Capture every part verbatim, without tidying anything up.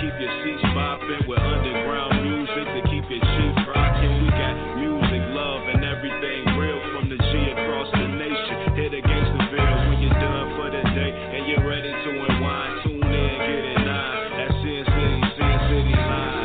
keep your seats bopping with underground music to keep your sheets rocking. We got music, love, and everything real from the G across the nation. Hit against the veil when you're done for the day and you're ready to unwind. Tune in, get it on. That's Sin City, Sin City Live.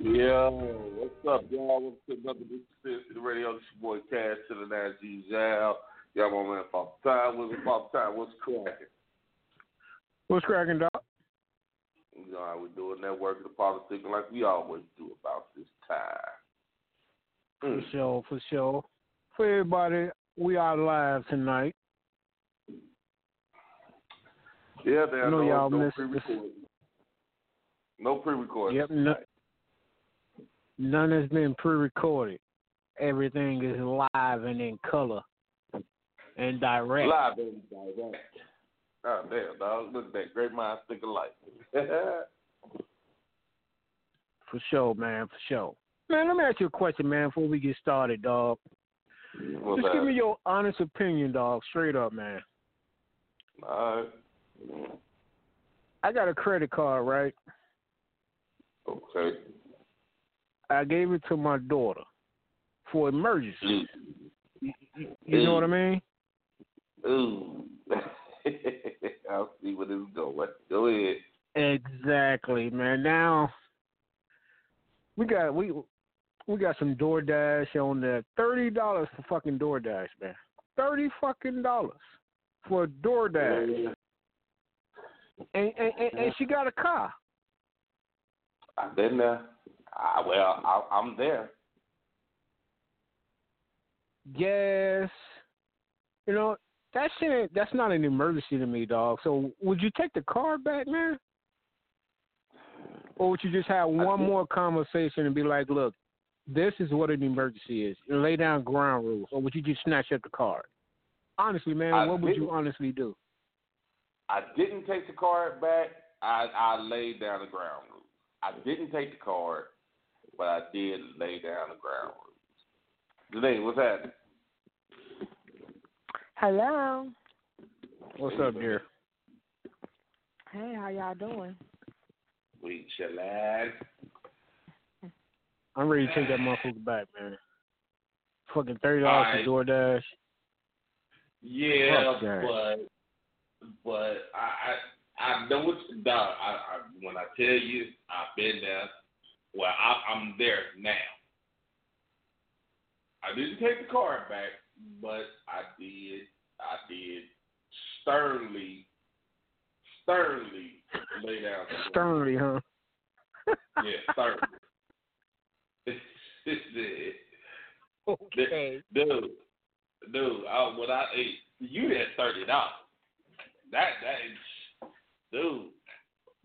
Yo, what's up, y'all? What's up, brother? This is the radio. This is your boy Cash to the Nine G's out. Y'all, my man, Pop Time. What's Pop Time? What's cracking? What's cracking, Doc? You know how we do it, networking, the politics, like we always do about this time. Mm. For sure, for sure. For everybody, we are live tonight. Yeah, there are no, y'all no pre-recording. No pre-recording. Yep, no. None has been pre-recorded. Everything is live and in color and direct. Live and direct. Oh, damn, dog. Look at that. Great mind, stick of light. For sure, man. For sure. Man, let me ask you a question, man, before we get started, dog. What's Just that? Give me your honest opinion, dog. Straight up, man. All right. I got a credit card, right? Okay. I gave it to my daughter for emergencies. Mm. You know mm. what I mean? Ooh. I'll see where this is going. Go ahead. Exactly, man. Now we got we we got some DoorDash on there. Thirty dollars for fucking DoorDash, man. Thirty fucking dollars for DoorDash. Yeah. And, and, and and she got a car. I've been there. Uh, well, I, I'm there. Yes. You know, that shit, that's not an emergency to me, dog. So would you take the car back, man? Or would you just have one more conversation and be like, look, this is what an emergency is, and lay down ground rules? Or would you just snatch up the car? Honestly, man, I what would you honestly do? I didn't take the car back. I, I laid down the ground rules. I didn't take the car. But I did lay down the ground rules. Today, what's happening? Hello. What's hey, up, dear? Hey, how y'all doing? We chillin'. I'm ready to take that motherfucker back, man. Fucking thirty dollars right. for DoorDash. Yeah, but but I I, I know what you no, I, I when I tell you I've been there. Well, I, I'm there now. I didn't take the car back, but I did. I did sternly, sternly lay down. Sternly, huh? Yeah, sternly. Okay, dude, dude. I, what I ate, you had thirty dollars. That that dude.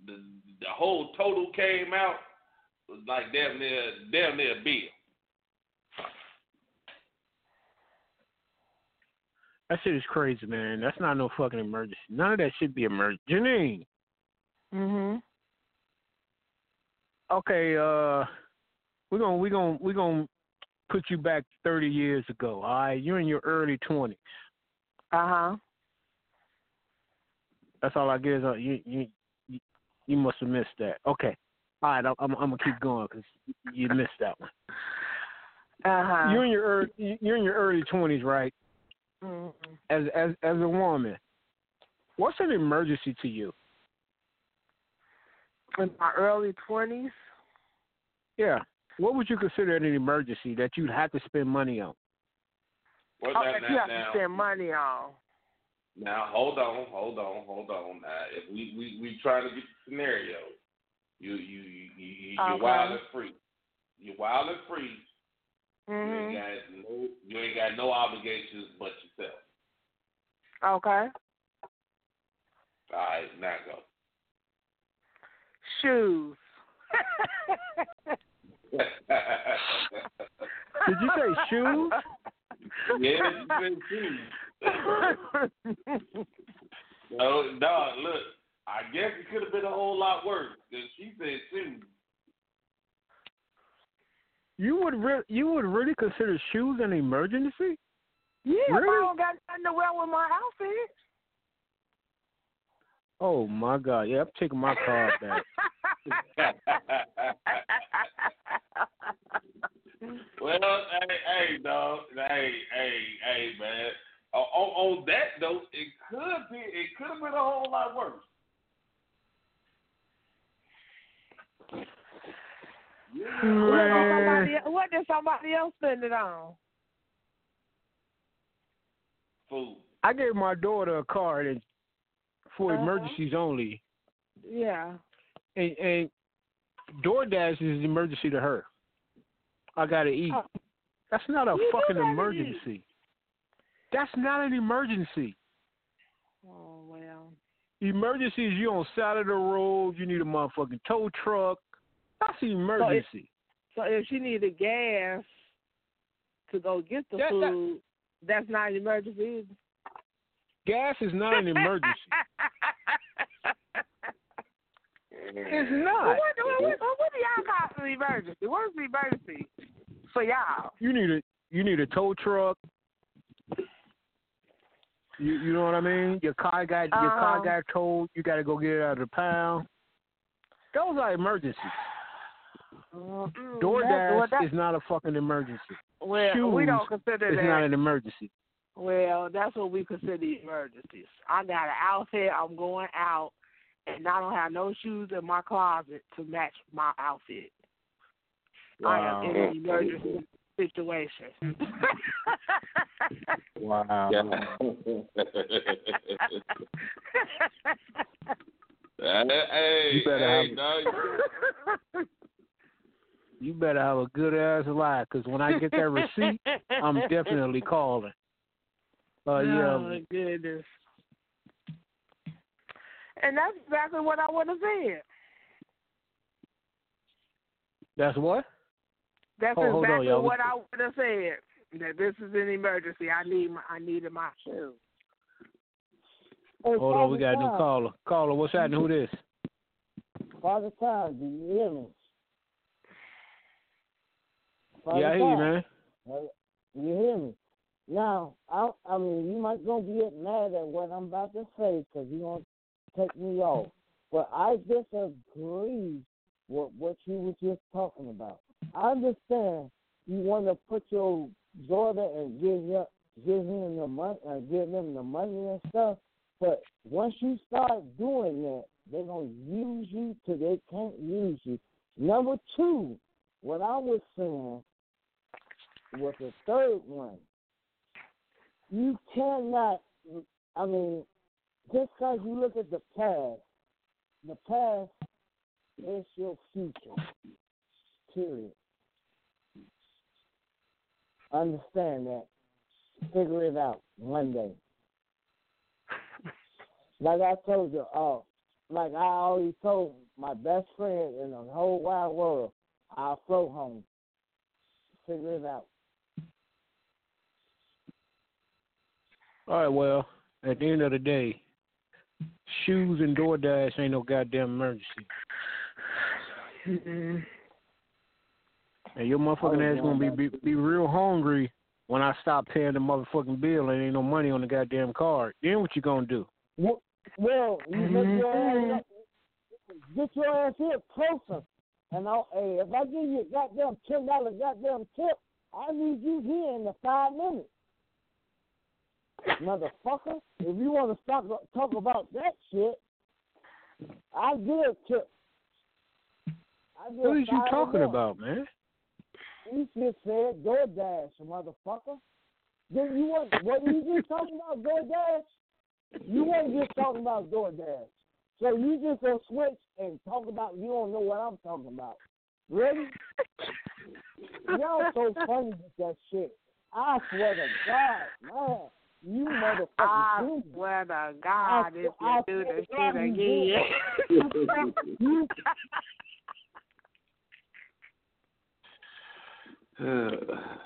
The the whole total came out. Was like damn near, damn near a bill. That shit is crazy, man. That's not no fucking emergency. None of that should be emergency. Janine. Mhm. Okay, uh, we're gonna we're gonna we're gonna put you back thirty years ago. All right, you're in your early twenties. Uh huh. That's all I get is uh, you you you, you must have missed that. Okay. All right, I'm, I'm gonna keep going because you missed that one. Uh huh. You're in your early, you're in your early twenties, right? Mm-mm. As as as a woman, what's an emergency to you? In my early twenties. Yeah. What would you consider an emergency that you'd have to spend money on? Well, oh, that, that you have now, to spend money on. Now hold on, hold on, hold on. Now, if we we we try to get the scenario. You you you you you're okay. wild and free. You're wild and free. Mm-hmm. You ain't got no you ain't got no obligations but yourself. Okay. All right, now go. Shoes. Did you say shoes? Yeah, you said shoes. No, dog, look. I guess it could have been a whole lot worse because she said shoes. You would re- you would really consider shoes an emergency? Yeah, really? If I don't got nothing to wear with my outfit. Oh my God! Yeah, I'm taking my card back. Well, hey, hey, dog, hey, hey, hey, man. On, on that note, it could be, it could have been a whole lot worse. Yeah. What, somebody, what did somebody else spend it on? Food. I gave my daughter a card and. For uh-huh. emergencies only. Yeah. And, and DoorDash is an emergency to her. I gotta eat. Uh, That's not a fucking emergency. That's not an emergency. Oh well. Emergency is you on side of the road. You need a motherfucking tow truck. That's an emergency. So if, so if she needed gas to go get the that's food, not, that's not an emergency either. Gas is not an emergency. It's not. Well, what, what, what, what do y'all call an emergency? What is the emergency for y'all? You need a you need a tow truck. You you know what I mean? Your car got your um, car got towed. You got to go get it out of the pound. Those are emergencies. Mm, DoorDash well, is not a fucking emergency. Well, Shoes we don't consider is that. It's not an emergency. Well, that's what we consider emergencies. I got an outfit. I'm going out, and I don't have no shoes in my closet to match my outfit. Wow. I am in an emergency situation. Wow. Hey, you better hey, have no. You better have a good ass lie, because when I get that receipt, I'm definitely calling. Uh, yeah. Oh, my goodness. And that's exactly what I would have said. That's what? That's oh, exactly on, what I would have said. That this is an emergency. I need my, I needed my shoes. Hold on, we got a new caller. Caller, what's happening? Who this? Father Todd, do you hear me? Father yeah, I hear you, man. You hear me? Now, I, I mean, you might gonna get mad at what I'm about to say because you're gonna take me off. But I disagree with what you were just talking about. I understand you want to put your daughter and give your, give him the money and give them the money and stuff. But once you start doing that, they're gonna use you till they can't use you. Number two, what I was saying was the third one. You cannot, I mean, just because you look at the past, the past is your future, period. Understand that. Figure it out one day. Like I told you, uh, like I always told my best friend in the whole wide world, I'll float home. Figure it out. All right, well, at the end of the day, shoes and DoorDash ain't no goddamn emergency. Mm-mm. And your motherfucking oh, ass going to be, be be real hungry when I stop paying the motherfucking bill and ain't no money on the goddamn card. Then what you going to do? Well, well you mm-hmm. your ass, get your ass here closer. And I'll, hey, if I give you a goddamn ten dollars goddamn tip, I need you here in the five minutes. Motherfucker, if you want to talk, talk about that shit, I give a tip. What is you talking more. about, man? You just said DoorDash, motherfucker. Then you want what you just talking about DoorDash? You weren't just talking about DoorDash. So you just gonna switch and talk about you don't know what I'm talking about. Really? Y'all so funny with that shit. I swear to God, man. You motherfucker! I swear to God, if you do this shit again, you.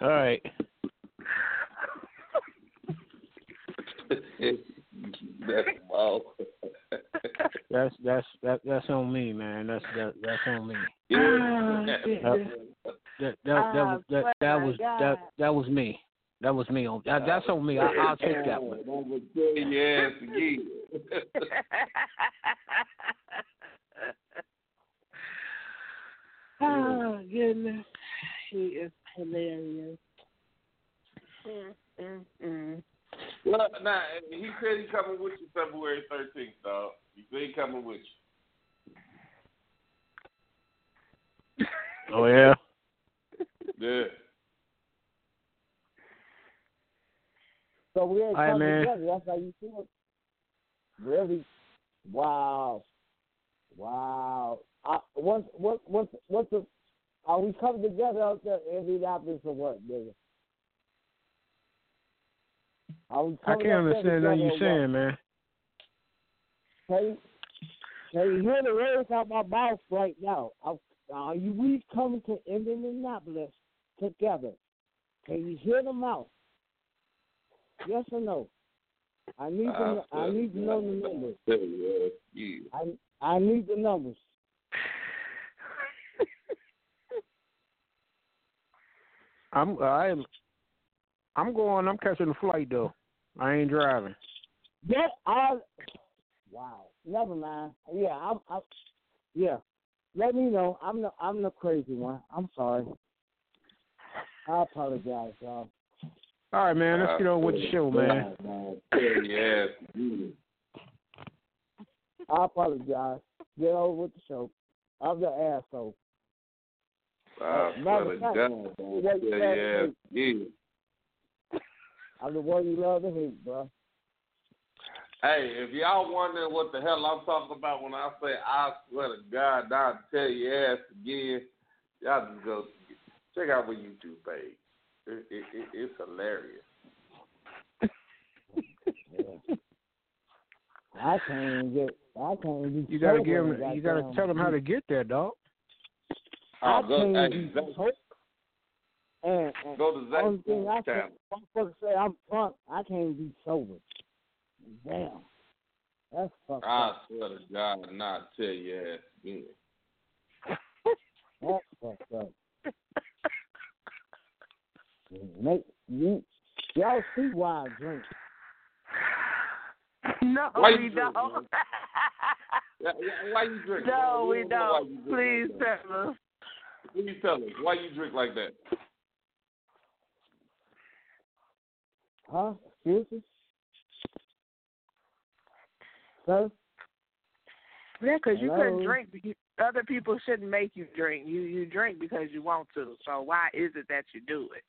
All right. That's wild. That's that's that's that, that's on me, man. That's that, that's on me. That was that that was me. That was me. On that, that's on me. I, I'll take that one. Yes, again. Oh goodness, she is hilarious. Mm, mm, mm. Well, nah, he said he's coming with you February thirteenth, dog. He said he's coming with you. Oh, yeah? Yeah. So we ain't coming right, together. That's how you feel. Really? Wow. Wow. Uh, what's, what, what's, what's the, are we coming together out there in Indianapolis or what, nigga? I, I can't understand what you're saying, man. Can you, can you hear the words out my mouth right now? Are you we coming to Indianapolis together? Can you hear them out? Yes or no? I need to. I need to know the numbers. I I need the numbers. I'm. I'm. I'm going. I'm catching the flight though. I ain't driving. Yeah, I. Wow. Never mind. Yeah, I'm. I'm yeah. Let me know. I'm the. I'm the crazy one. I'm sorry. I apologize, y'all. All right, man. Let's get on with the show, man. Yeah. I apologize. Get on with the show. I'm the asshole. I apologize. Yeah. Yeah. I'm the one you love to hate, bro. Hey, if y'all wondering what the hell I'm talking about when I say I swear to God, I'll tell your ass again, y'all just go check out my YouTube page. It, it, it, it's hilarious. Yeah. I can't get. I can't get. You gotta give them. You gotta down. Tell them how to get there, dog. I, I can't get. Exactly. And, and go to only thing I can, I'm supposed to say I'm drunk. I can't be sober. Damn, that's fucked I up. I swear to God, I'm not tell your ass again. That's fucked up. Make, you, y'all see why I drink? No, why we don't. Drink, yeah, yeah, why you drink? No, we, we don't. don't. Please like tell us. Please tell us why you drink like that. Huh? Excuse me? Sir? Yeah, because you couldn't drink. Because other people shouldn't make you drink. You you drink because you want to. So why is it that you do it?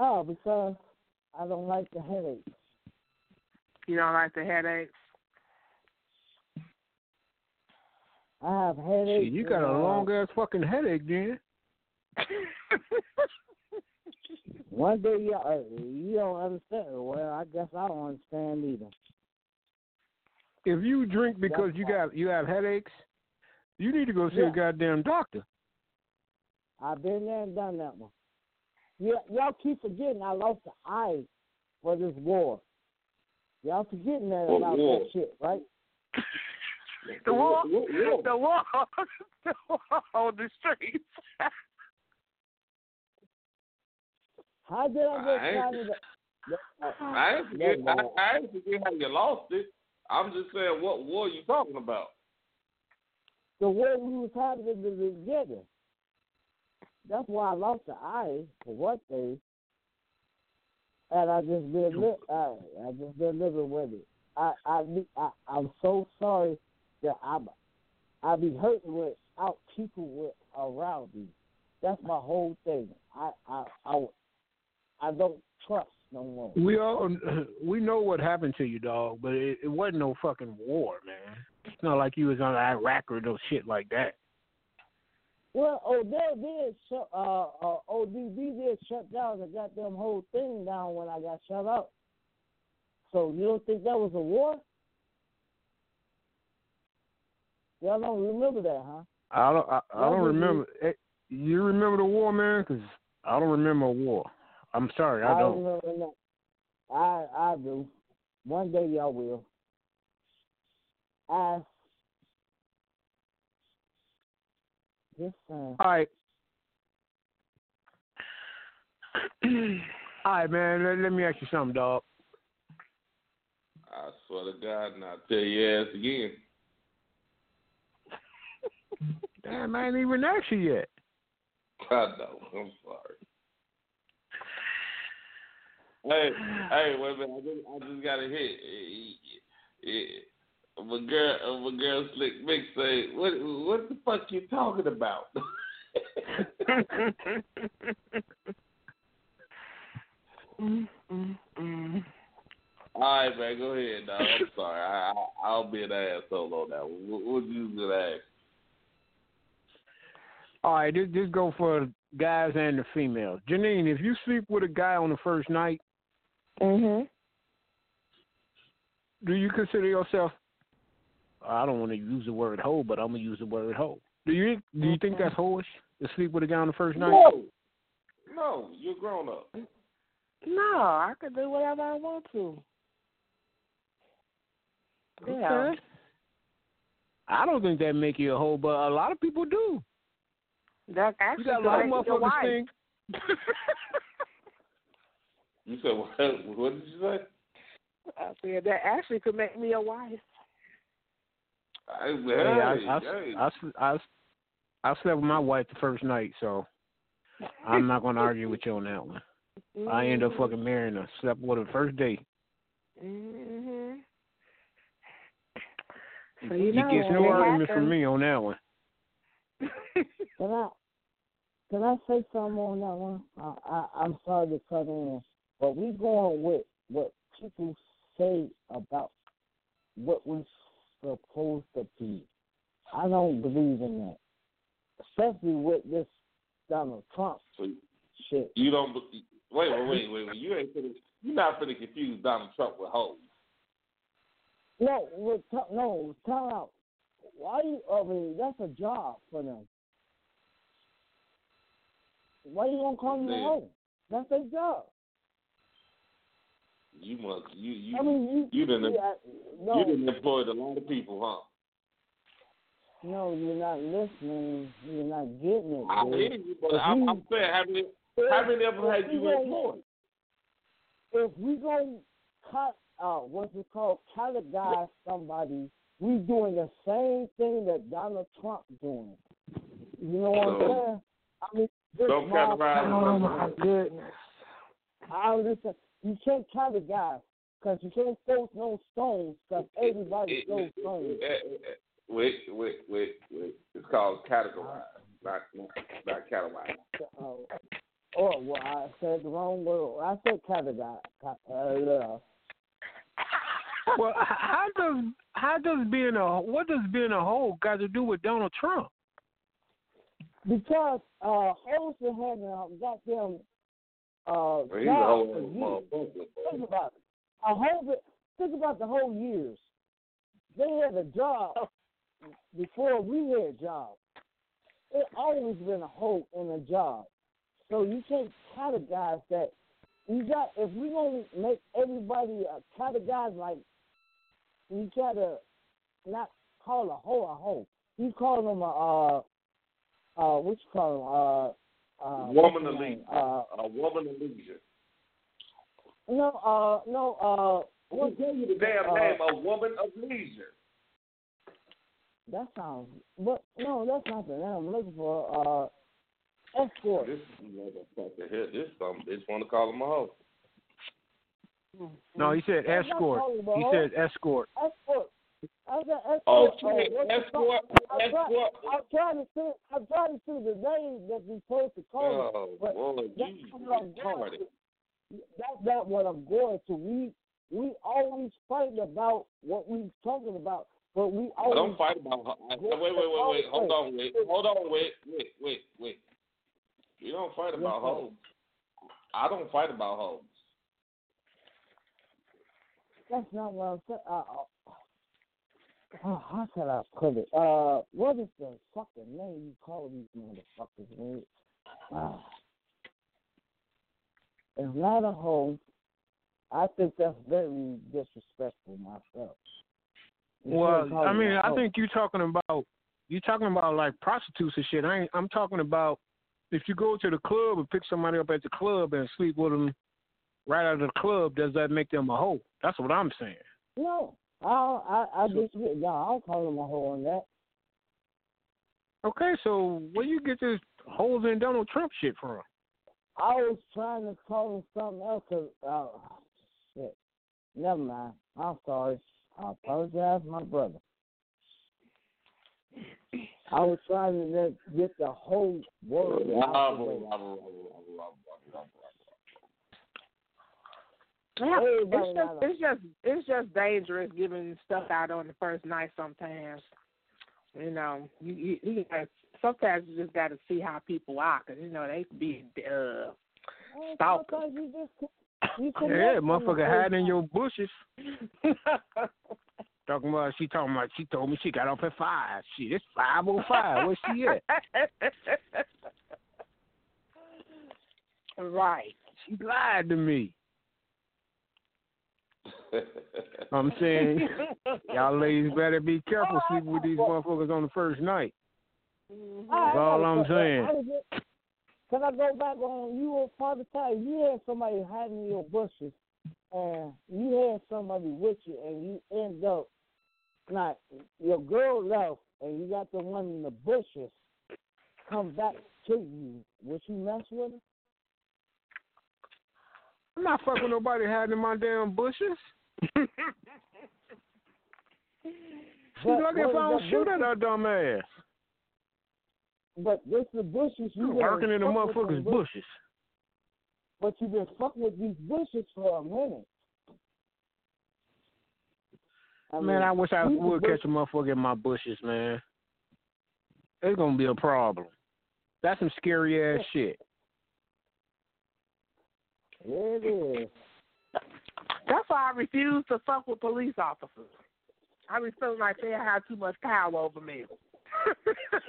Oh, because I don't like the headaches. You don't like the headaches? I have headaches. Gee, you got a long-ass fucking headache, then. One day, you, uh, you don't understand. Well, I guess I don't understand either. If you drink because you got you have headaches, you need to go see yeah. a goddamn doctor. I've been there and done that one. Yeah, y'all keep forgetting I lost an eye for this war. Y'all forgetting that about oh, that shit, right? The war, the war, the war, the war on the streets. How did I get I out of that? I ain't forget, I, I ain't forget how you lost it. I'm just saying, what war are you talking about? The war we was having together. That's why I lost the eye for one thing, and I just been li- I, I just been living with it. I I, I I'm so sorry that I'm I be hurting without people with around me. That's my whole thing. I I. I I don't trust no more. We all we know what happened to you, dog, but it, it wasn't no fucking war, man. It's not like you was on Iraq or no shit like that. Well, Odell did shut, uh, uh, O D B did shut down the goddamn whole thing down when I got shut up. So you don't think that was a war? Y'all don't remember that, huh? I don't. I, I don't remember. You? you remember the war, man? Because I don't remember a war. I'm sorry, I don't. I, I do. One day y'all will. Uh, this, uh... All right. All right, man. Let, let me ask you something, dog. I swear to God, and I'll tell your ass again. Damn, I ain't even asked you yet. God, no. I'm sorry. Hey, hey, wait a minute. I just, I just got a hit. Yeah. My girl, my girl, Slick Mick say, "What, what the fuck you talking about?" mm, mm, mm. All right, man, go ahead. Dog. I'm sorry, I, I, I'll be an asshole on that one. What, what you gonna ask? All right, this, this go for guys and the females. Janine, if you sleep with a guy on the first night, mm-hmm. do you consider yourself? I don't want to use the word hoe, but I'm going to use the word hoe. Do you do you think that's hoish to sleep with a guy on the first night? No. No, you're grown up. No, I could do whatever I want to. Okay. Yeah. I don't think that make you a hoe, but a lot of people do. That's actually you got a lot of motherfuckers think. You said, what, what did you say? I said, that actually could make me a wife. I, hey, I, hey. I, I, I, I slept with my wife the first night, so I'm not going to argue with you on that one. Mm-hmm. I ended up fucking marrying her. Slept with her the first day. Mm-hmm. So you, you know, gets no argument from me on that one. Can I, can I say something on that one? I, I, I'm sorry to cut in, but we going with what people say about what we supposed to be. I don't believe in that, especially with this Donald Trump so you, shit. You don't wait, wait, wait, wait. wait. You ain't finna, you're not finna confuse Donald Trump with hoes. No, we're t- no, time out. Why you? I mean, that's a job for them. Why you gonna call me a hoe? That's their job. You must, you, you, I mean, you, you didn't, yeah, no, you didn't employ a lot of people, huh? No, you're not listening. You're not getting it. I hear you, but I'm, I'm saying, how many, how many of them had you employed? If we go cut, uh, what's it called, categorize somebody, we doing the same thing that Donald Trump doing. You know what so, I'm saying? I mean, don't categorize. Oh my goodness! I listen. You can't count the guys because you can't throw no stones because everybody throws stones. Wait, wait, wait, wait. It's called categorize, not, not, not categorize. Oh, oh, well, I said the wrong word. I said categorize. Uh, well, how does how does being a what does being a hoe got to do with Donald Trump? Because uh, hoes are having a goddamn. Uh, well, God, think about it. A whole, think about the whole years. They had a job before we had a job. It always been a hole in a job. So you can't categorize that. You got if we gonna make everybody uh, categorize like you gotta not call a hoe a hoe. You call them a uh, uh, what you call them uh. Uh, woman of leisure. Uh, a woman of leisure. No, uh, no. Uh, we'll tell you the damn uh, name. A woman of leisure. That sounds. But no, that's not the name I'm looking for. Uh, escort. This is This some bitch want to call him a hoe. No, he said escort. He said escort. Escort. I said escort. Oh, shit. Uh, escort. I'm trying to see. I'm trying to see the name that we supposed to call. Oh, it, but Lord, that's, geez, what I'm going to. That's not what I'm going to. We we always fight about what we're talking about, but we always don't fight about. Wait, wait, wait, wait, wait. Hold on, wait. Hold on, wait, wait, wait, wait. You don't fight about hoes. I don't fight about hoes. That's not what I'm saying. Uh, Oh, how can I put it? Uh, what is the fucking name you call these motherfuckers, man? Wow. It's not a hoe. I think that's very disrespectful myself. Well, I mean, I think you're talking about you're talking about like prostitutes and shit. I ain't, I'm talking about if you go to the club and pick somebody up at the club and sleep with them right out of the club, does that make them a hoe? That's what I'm saying. No, I I, I disagree. No, I don't call them a hoe on that. Okay, so where you get this hoes and Donald Trump shit from? I was trying to call him something else. Cause, oh, shit. Never mind. I'm sorry. I apologize, my brother. I was trying to get the whole word out of yeah, it's just, it's just, it's just dangerous giving stuff out on the first night. Sometimes, you know, you, you, you gotta, sometimes you just got to see how people are, because you know they could be uh, stalkers. You just, you yeah, motherfucker hiding in your bushes. Talking about, she talking about, she told me she got off at five. Shit, it's five oh five. Where's she at? Right. She lied to me. I'm saying, y'all ladies better be careful sleeping with these motherfuckers on the first night. Mm-hmm. That's all I'm saying. Can I go back on you on part of the time? You had somebody hiding in your bushes, and you had somebody with you, and you end up, like, your girl left, and you got the one in the bushes come back to you. Would you mess with her? I'm not fucking nobody hiding in my damn bushes. She's lucky if I don't shoot at her dumb ass. But this the bushes. You working in the motherfuckers' bushes. bushes. But you've been fucking with these bushes for a minute. I man, mean, I wish I would catch a motherfucker in my bushes, man. It's gonna be a problem. That's some scary ass shit. It is. That's why I refuse to fuck with police officers. I just feel like they have too much power over me.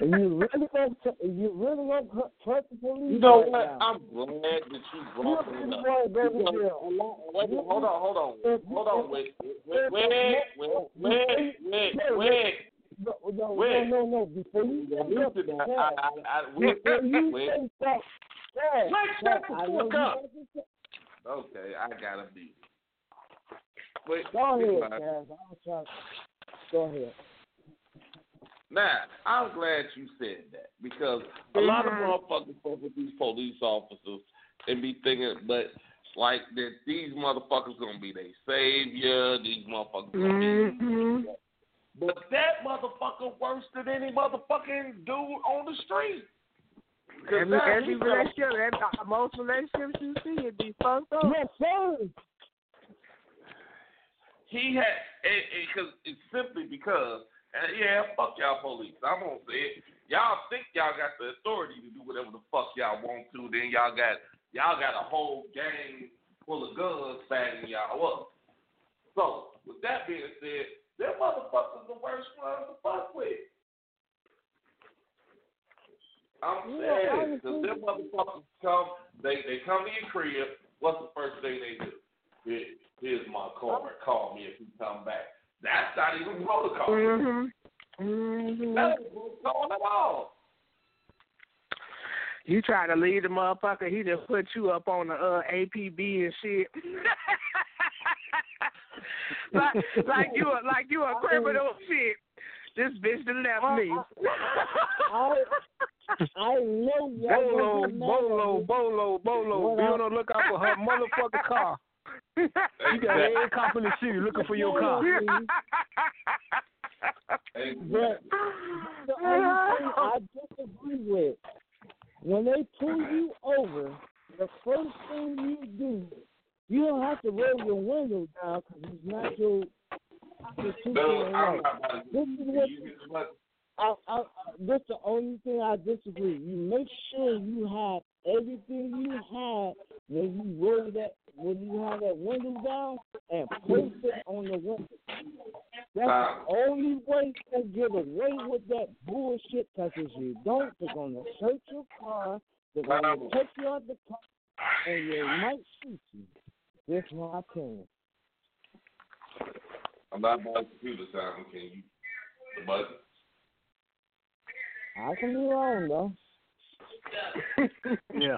you really want to, you really want to trust the police? You know what? Right, I'm glad that you brought it up. Hold on, hold on, hold on, wait, wait, wait, wait, wait, wait. No, no, wait. no, no, no. Before you say that, I, I, wait, wait. Shut the fuck up. Okay, I gotta be. Wait, go ahead, guys. I'm trying. Go ahead. Now, I'm glad you said that, because a lot of motherfuckers fuck with these police officers and be thinking, but like that these motherfuckers gonna be their savior, these motherfuckers gonna be. Mm-hmm. But that motherfucker worse than any motherfucking dude on the street. Every, every relationship, every, most relationships you see, it be fucked up. Yes, sir. He had, it, it, cause it's simply because. And yeah, fuck y'all police. I'm gonna say it. Y'all think y'all got the authority to do whatever the fuck y'all want to. Then y'all got y'all got a whole gang full of guns banging y'all up. So with that being said, them motherfuckers the worst ones to fuck with. I'm saying it, 'cause them motherfuckers come. They they come to your crib. What's the first thing they do? Here, here's my car. Call me if you come back. That's not even protocol. Mm-hmm. Mm-hmm. That's not protocol at all. You try to lead the motherfucker, he just put you up on the uh, A P B and shit. like, like you, a, like you a criminal shit. This bitch done left me. I, I know y'all. Bolo, Bolo, Bolo, Bolo. Be on the lookout for her motherfucking car. You got every cop in the city looking for your car. But the only thing I disagree with, when they pull you over, the first thing you do, you don't have to roll your window down because it's not your. No, I'm not. This is what you, I, I, I, this the only thing I disagree. You make sure you have everything you have when you roll that. When you have that window down and place it on the window. That's wow. the only way to get away with that bullshit, because if you don't, they're going to search your car, they're going to take you out the car, and they might shoot you. That's my opinion. I'm not my computer sound. Can you? The button. I can be wrong though. Yeah.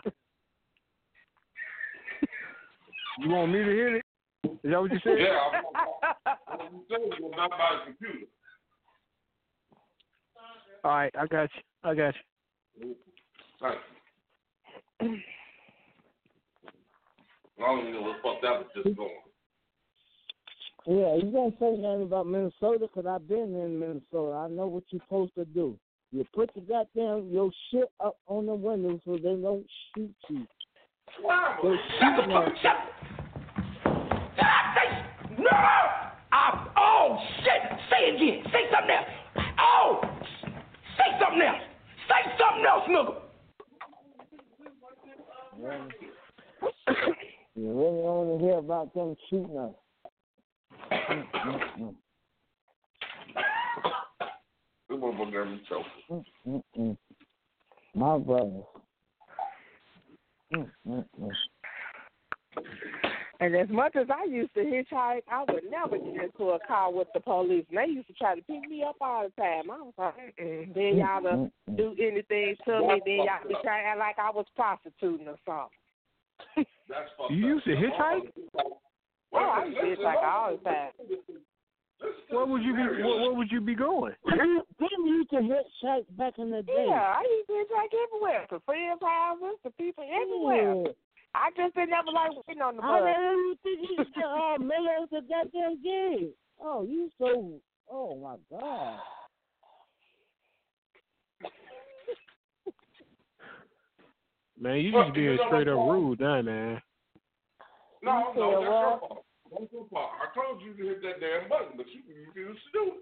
You want me to hear it? Is that what you said? Yeah, I'm not my computer. All right, I got you. I got you. All right. I don't even know what the fuck that was just going. Yeah, you don't say nothing about Minnesota because I've been in Minnesota. I know what you're supposed to do. You put your goddamn your shit up on the window so they don't shoot you. Wow. They shut the fuck up. No! I, oh, shit. Say it again. Say something else. Oh! Say something else. Say something else, nigga. Yeah. You really don't want to hear about them shooting us. My brother. And as much as I used to hitchhike, I would never get into a car with the police. And they used to try to pick me up all the time. I was like, mm-mm. Then y'all to do anything to me. Then y'all be trying to act like I was prostituting or something. You used to hitchhike? Oh, I did like all the time. Where would you be? Where, where would you be going? Didn't you used to hitchhike back in the day? Yeah, I used to hitchhike everywhere, to friends' houses, to people everywhere. Yeah. I just didn't ever like waiting on the bus. I didn't think you used to uh, melee the goddamn game. Oh, you so. Oh my God. Man, you just being straight up rude, huh, man? No, no, that's your fault. That's your fault. I told you to hit that damn button, but you refused to do it.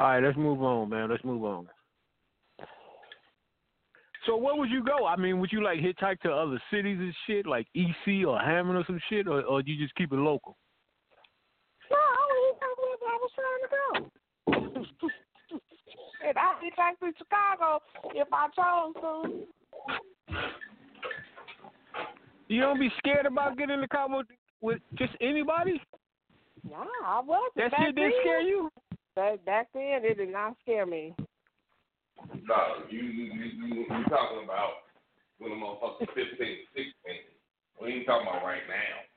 All right, let's move on, man. Let's move on. So where would you go? I mean, would you, like, hitchhike to other cities and shit, like E C or Hammond or some shit, or, or you just keep it local? No, I was trying to go. And I get back to Chicago if I chose to. You don't be scared about getting in the car with, with just anybody? Nah, I wasn't. That shit didn't scare you? Back, back then, it did not scare me. No, you, you, you, you talking about when the motherfucker's fifteen, sixteen. What are you talking about right now?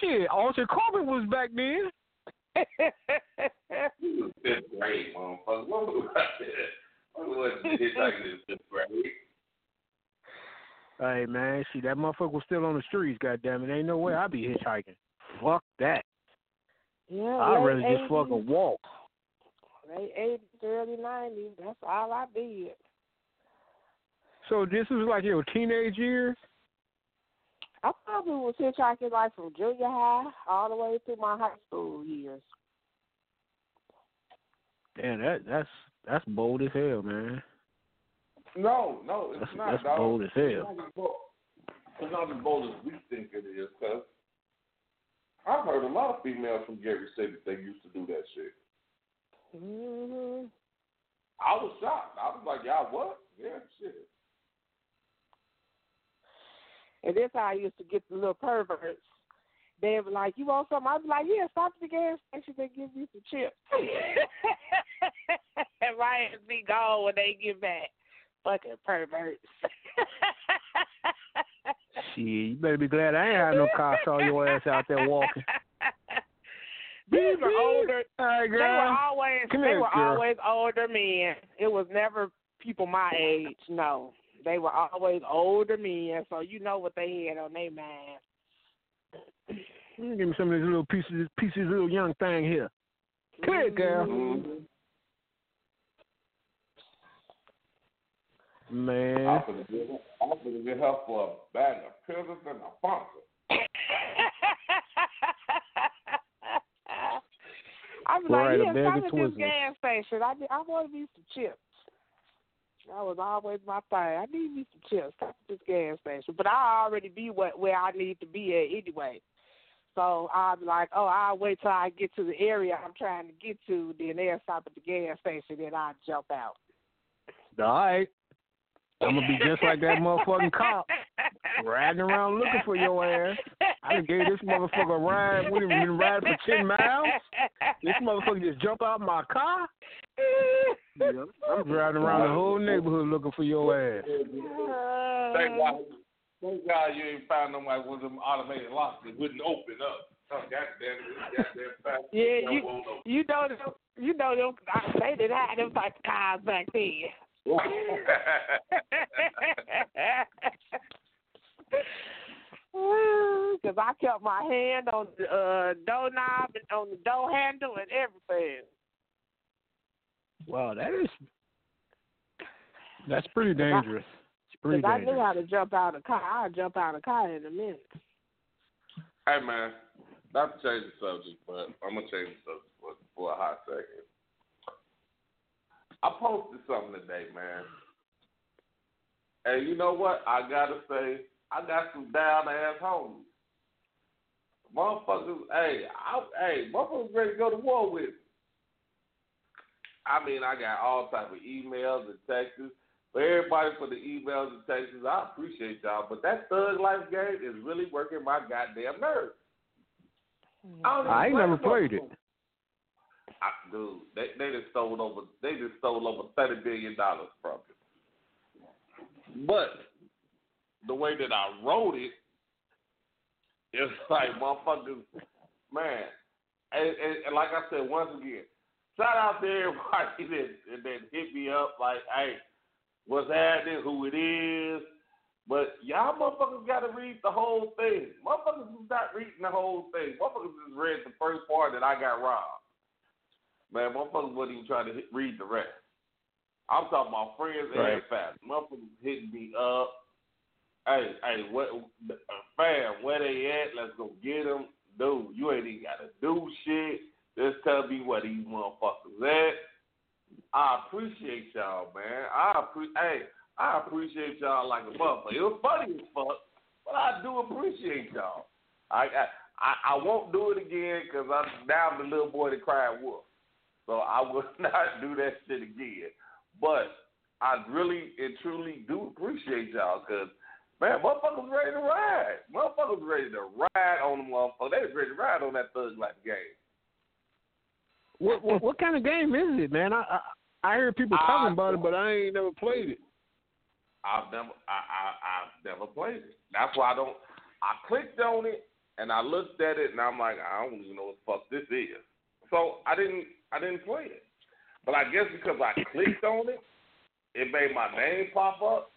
Shit, Archie Corbin was back then. He was fifth grade, motherfucker. What was I was like this fifth grade. Hey man, see that motherfucker was still on the streets. Goddamn it, ain't no way I be hitchhiking. Fuck that. Yeah, I'd rather eighties, just fucking walk. Late eighties, early nineties. That's all I did. So this was like your teenage years. I probably was hitchhiking like from junior high all the way through my high school years. Damn, that that's that's bold as hell, man. No, no, it's that's, not. That's dog. bold as hell. It's not as bold as we think it is, cuz I've heard a lot of females from Gary say that they used to do that shit. Mm-hmm. I was shocked. I was like, y'all what? Yeah, shit. And that's how I used to get the little perverts. They were like, you want something? I was like, yeah, stop at the gas station. They give you some chips. And Ryan be gone when they get back. Fucking perverts. Shit, you better be glad I ain't had no car. Saw your ass out there walking. These were older. Right, they were always, Come they here, were girl. always older men. It was never people my age, no. They were always older men, so you know what they had on their mind. Give me some of these little pieces, pieces, little young thing here. Come here, girl. Mm-hmm. Man, I'm gonna get her for a bag of pills and a bunker. I was right, like, yeah, come to this gas station. I I want to be some chips. That was always my thing. I need me some chips. Stop at this gas station. But I already be what, where I need to be at anyway. So I'm like, oh, I'll wait till I get to the area I'm trying to get to. Then they'll stop at the gas station. Then I'll jump out. All right. I'm going to be just like that motherfucking cop riding around looking for your ass. I done gave this motherfucker a ride. We've been riding for ten miles. This motherfucker just jumped out my car. Yep. I'm driving around the whole neighborhood looking for your ass. Thank God, thank God you ain't found nobody with them automated locks. It wouldn't open up. Oh, goddamn, goddamn yeah, you, you know, you know them, they didn't have them type of cars back then. Because I kept my hand on the uh, door knob and on the door handle and everything. Wow, that is that's pretty dangerous. It's pretty dangerous. I knew how to jump out of car. I'll jump out of car in a minute. Hey man, not to change the subject, but I'm gonna change the subject for, for a hot second. I posted something today, man. And you know what? I gotta say, I got some down ass homies. Motherfuckers, hey, I, hey, motherfuckers ready to go to war with me. I mean, I got all type of emails and texts. For everybody for the emails and texts, I appreciate y'all. But that thug life game is really working my goddamn nerves. I, I ain't never played it. I, dude, they they just stole over they just stole over thirty billion dollars from it. But the way that I wrote it, it's like motherfuckers, man. And, and, and like I said once again, shout out to everybody that that hit me up like, hey, what's happening, who it is. But y'all motherfuckers got to read the whole thing. Motherfuckers is not reading the whole thing. Motherfuckers just read the first part that I got robbed. Man, motherfuckers wasn't even trying to hit, read the rest. I'm talking about friends right. and family. Motherfuckers hitting me up. Hey, hey, what, fam, where they at? Let's go get them. Dude, you ain't even got to do shit. Just tell me where these motherfuckers at. I appreciate y'all, man. I appreciate, hey, I appreciate y'all like a motherfucker. It was funny as fuck, but I do appreciate y'all. I I, I won't do it again because I'm now the little boy that cried wolf, so I will not do that shit again. But I really and truly do appreciate y'all because man, motherfuckers ready to ride. Motherfuckers ready to ride on the motherfucker. They was ready to ride on that thug life game. What, what what kind of game is it, man? I I, I hear people talking I, about it, but I ain't never played it. I've never I, I I've never played it. That's why I don't. I clicked on it and I looked at it and I'm like, I don't even know what the fuck this is. So I didn't I didn't play it. But I guess because I clicked on it, it made my name pop up.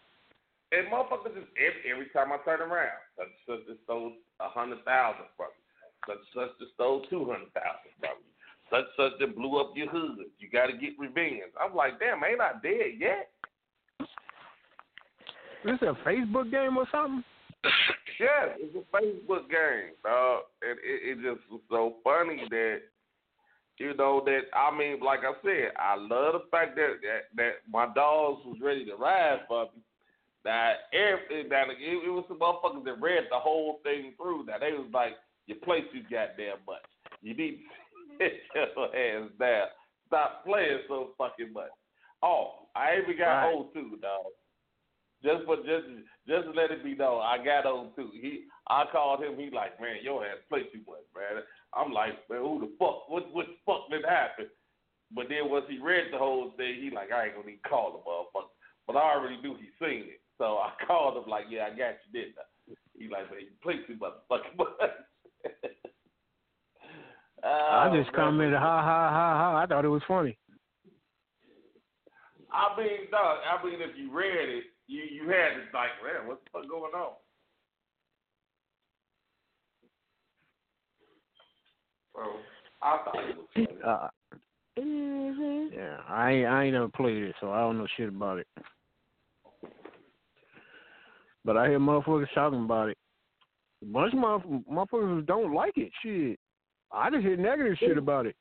And motherfuckers just every, every time I turn around, such such just stole a hundred thousand from me. Such such just stole two hundred thousand from me. Such such that blew up your hood. You got to get revenge. I'm like, damn, ain't I dead yet? Is this a Facebook game or something? Yeah, it's a Facebook game, dog. And it, it just was so funny that, you know, that, I mean, like I said, I love the fact that that, that my dogs was ready to ride for me. That everything, that it, it was some motherfuckers that read the whole thing through. That they was like, you play too goddamn much. You need get your ass down. Stop playing so fucking much. Oh, I even got right. old too, dog. Just for just just let it be known, I got old too. He, I called him. He like, man, your ass play too much, man. I'm like, man, who the fuck? What what the fuck did happen? But then once he read the whole thing, he like, I ain't gonna need to call the motherfucker. But I already knew he seen it, so I called him like, yeah, I got you, didn't I? He like, man, you play too motherfucking much. Oh, I just commented, ha, ha, ha, ha. I thought it was funny. I mean, no, I mean, if you read it, you, you had it like, man, what the fuck going on? Well, I thought it was funny. Uh, mm-hmm. Yeah, I, I ain't never played it, so I don't know shit about it. But I hear motherfuckers talking about it. A bunch of motherf- motherfuckers don't like it, shit. I just hear negative shit about it.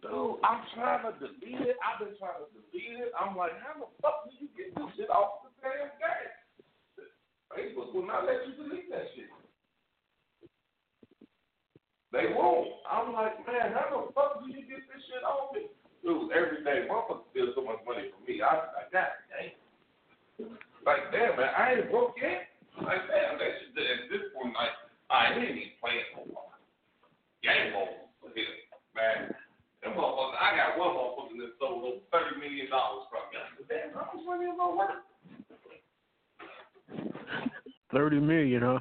Dude, I'm trying to delete it. I've been trying to delete it. I'm like, how the fuck do you get this shit off the damn game? Facebook will not let you delete that shit. They won't. I'm like, man, how the fuck do you get this shit off me? Dude, every day, motherfucker steals so much money from me. I, I got it, dang. hell, man, I ain't broke yet. Like, man, at this point, like, I ain't even playing for one. Game over for him, man. Them motherfuckers, I got one motherfucker that sold over thirty million dollars from me. I said, damn, how much money am I worth? thirty million, huh?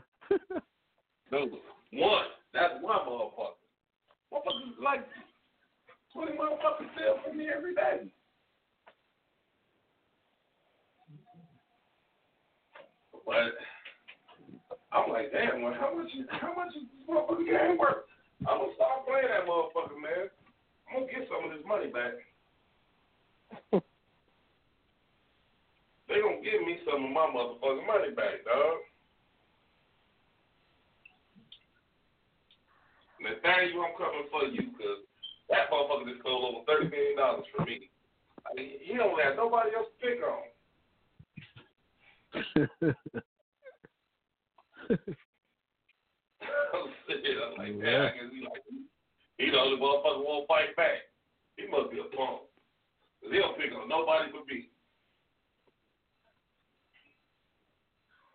Dude, one. That's one motherfucker. Motherfuckers like twenty motherfuckers sell for me every day. But I'm like, damn, man, how much how much is this motherfucking game worth? I'm gonna start playing that motherfucker, man. I'm gonna get some of this money back. They gonna give me some of my motherfucking money back, dog. Nathaniel, I'm coming for you, because that motherfucker just stole over thirty million dollars from me. I mean, he don't have nobody else to pick on. I'm like, damn, I guess he like, he the only motherfucker won't fight back. He must be a punk. Because he don't pick on nobody but me.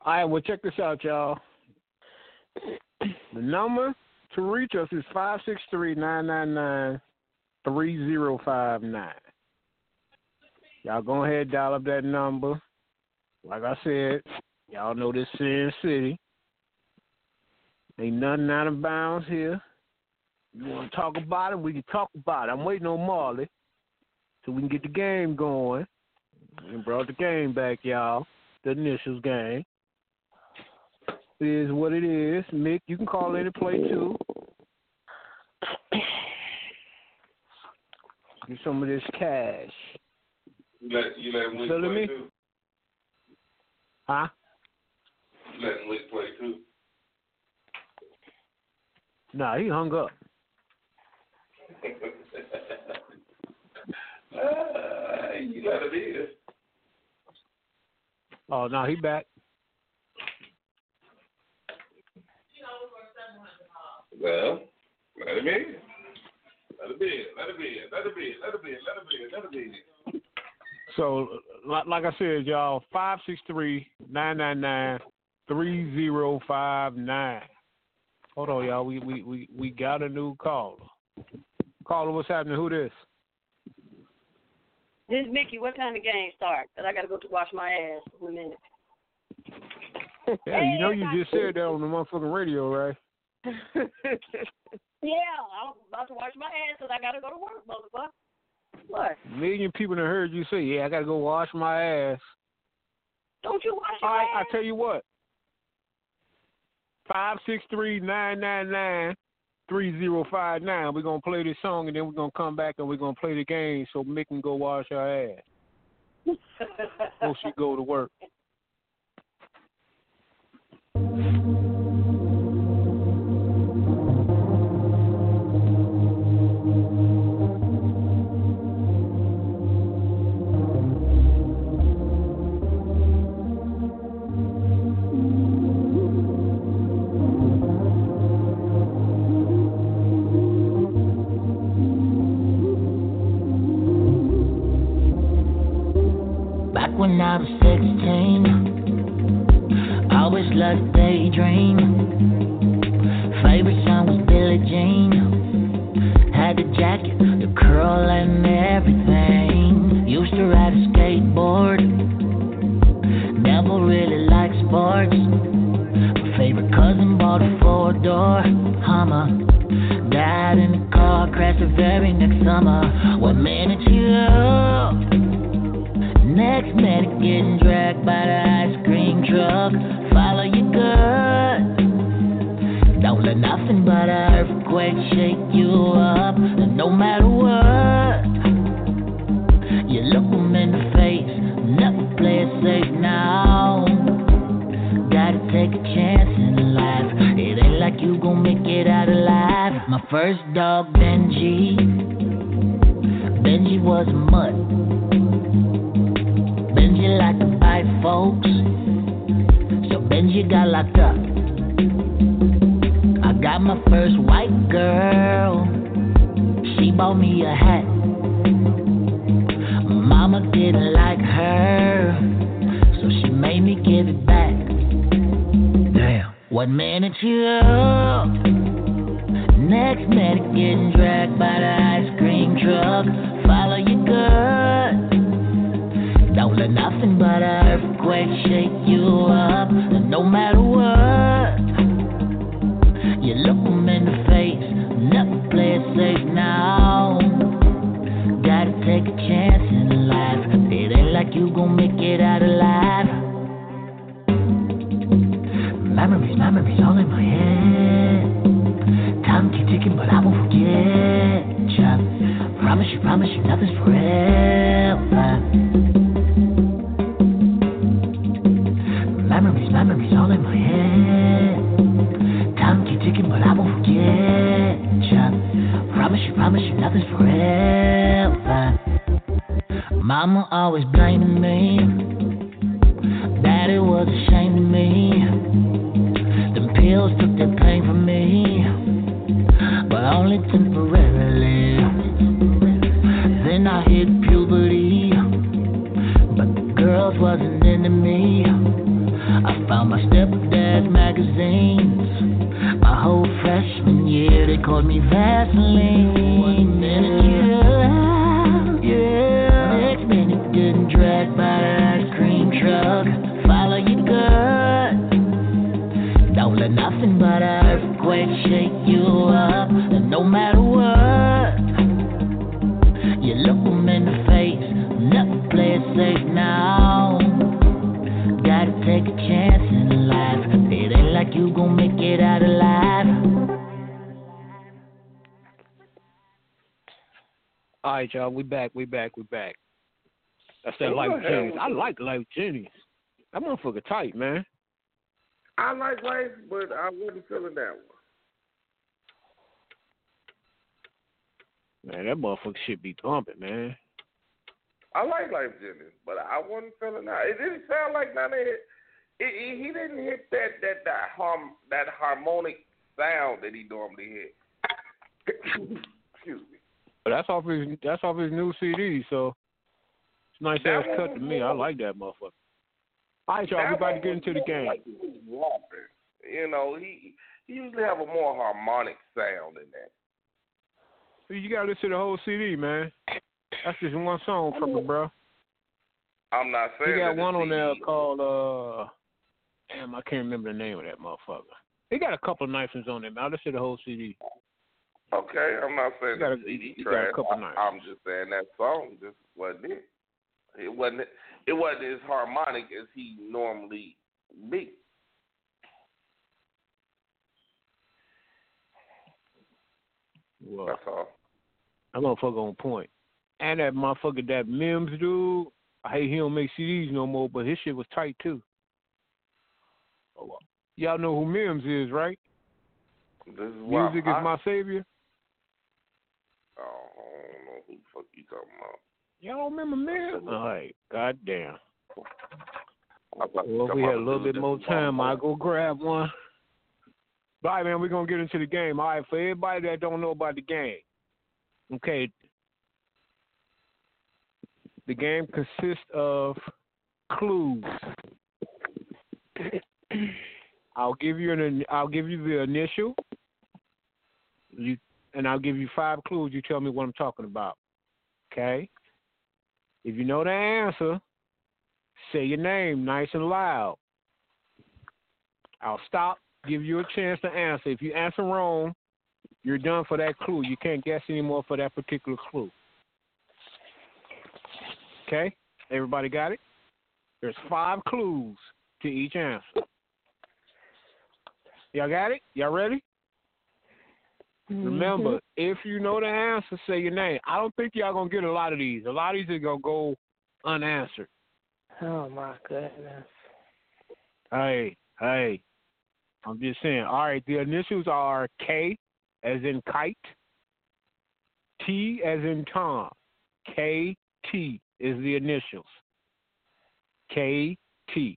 All right, well, check this out, y'all. The number to reach us is five six three, nine nine nine, three zero five nine. Y'all go ahead, dial up that number. Like I said, y'all know this Sin City. Ain't nothing out of bounds here. You want to talk about it? We can talk about it. I'm waiting on Marley so we can get the game going. We brought the game back, y'all. The initials game. It is what it is. Mick, you can call in and play too. Get some of this cash. You let, you let Mick play me? Too? Huh? You let Mick play too? Nah, he hung up. uh, you let him in. Oh, no, he back. Well, let it be. Let it be. Let it be. Let it be. Let it be. Let it be. Let it be. So, like I said, y'all, five six three, nine nine nine, three zero five nine. Hold on, y'all. We we, we, we got a new caller. Caller, what's happening? Who this? This is Mickey. What time the game start? Because I got to go to wash my ass in a minute. Yeah, hey, you know you just said that on the motherfucking radio, right? Yeah, I'm about to wash my ass because I got to go to work, motherfucker. What? A million people have heard you say, yeah, I got to go wash my ass. Don't you wash your I, ass? I tell you what. five six three, nine nine nine. three zero five nine. We're going to play this song and then we're going to come back and we're going to play the game so Mick can go wash her ass. Before she go to work. When I was sixteen, I always loved to daydream. Favorite song was Billie Jean. Had the jacket, the curl, and everything. Used to ride a skateboard. Never really liked sports. My favorite cousin bought a four-door Hummer. Died in a car crash the very next summer. What minute you love? Next minute getting dragged by the ice cream truck. Follow your gut. Don't let nothing but an earthquake shake you up. And no matter what, you look them in the face. Never play it safe now. Gotta take a chance in life. It ain't like you gon' make it out alive. My first dog, Benji. Benji was a mutt. Benji liked to fight folks, so Benji got locked up. I got my first white girl, she bought me a hat. Mama didn't like her, so she made me give it One minute you're up, next minute getting dragged by the ice cream truck. Follow your gut, don't let nothing but an earthquake shake you up. And no matter what, you look them in the face, never play it safe now. Gotta take a chance in life, it ain't like you gon' make it out alive. Memories, memories all in my head. Time keep ticking, but I won't forget. Child, promise you, promise you, nothing's forever. Memories, memories all in my head. Time keep ticking, but I won't forget. Child, promise you, promise you, nothing's forever. Mama always blaming me. Daddy was ashamed of me. Pills took the pain from me, but only temporarily. Then I hit puberty, but the girls wasn't into me. I found my stepdad's magazines my whole freshman year. They called me Vaseline. One minute you're yeah, yeah. Next minute getting dragged by the ice cream truck. Follow your gut, don't let nothing but an earthquake shake you up. And no matter what, you look them in the face, never play it safe now. Gotta take a chance in life, it ain't like you gon' make it out alive. Alright y'all, we back, we back, we back. That's that Life Genius. I like Life Genius. That motherfucker tight, man. I like Life, but I wasn't feeling that one. Man, that motherfucker should be thumping, man. I like Life, Jimmy, but I wasn't feeling that. It didn't sound like none of it. It, it he didn't hit that that that, harm, that harmonic sound that he normally hit. Excuse me. But that's off his that's off his new C D, so it's a nice ass cut to me. I like that motherfucker. All right, y'all, we're about to get into the game. Like, you know, he, he usually have a more harmonic sound than that. You got to listen to the whole C D, man. That's just one song from him, bro. I'm not saying he got that one on there called, uh, damn, I can't remember the name of that motherfucker. He got a couple of nice ones on there, man. I listened to the whole C D. Okay, I'm not saying the C D track. I'm just saying that song just wasn't it. It wasn't it wasn't as harmonic as he normally be. Well, that's all. That motherfucker on point. And that motherfucker, that Mims dude, I hate he don't make C Ds no more, but his shit was tight too. Oh, well. Y'all know who Mims is, right? This is Music why I, is my savior. I don't know who the fuck you talking about. Y'all remember Mims? All right, goddamn. Well, if we had a little bit more time, I'll go grab one. All right, man, we're going to get into the game. All right, for everybody that don't know about the game, okay, the game consists of clues. I'll give you an, I'll give you the initial, you, and I'll give you five clues. You tell me what I'm talking about, okay? If you know the answer, say your name nice and loud. I'll stop, give you a chance to answer. If you answer wrong, you're done for that clue. You can't guess anymore for that particular clue. Okay? Everybody got it? There's five clues to each answer. Y'all got it? Y'all ready? Mm-hmm. Remember, if you know the answer, say your name. I don't think y'all going to get a lot of these. A lot of these are going to go unanswered. Oh, my goodness. Hey, hey. I'm just saying. All right, the initials are K as in kite, T as in Tom. K T is the initials. K T.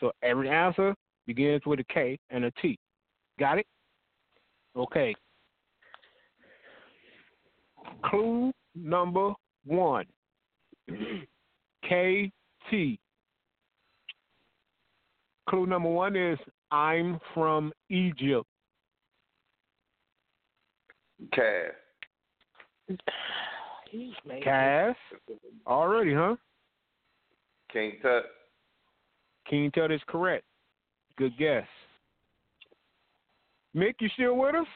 So every answer begins with a K and a T. Got it? Okay. Clue number one, K T. Clue number one is I'm from Egypt. Cass. He's made Cass. It. Already, huh? King Tut. King Tut is correct. Good guess. Mick, you still with us?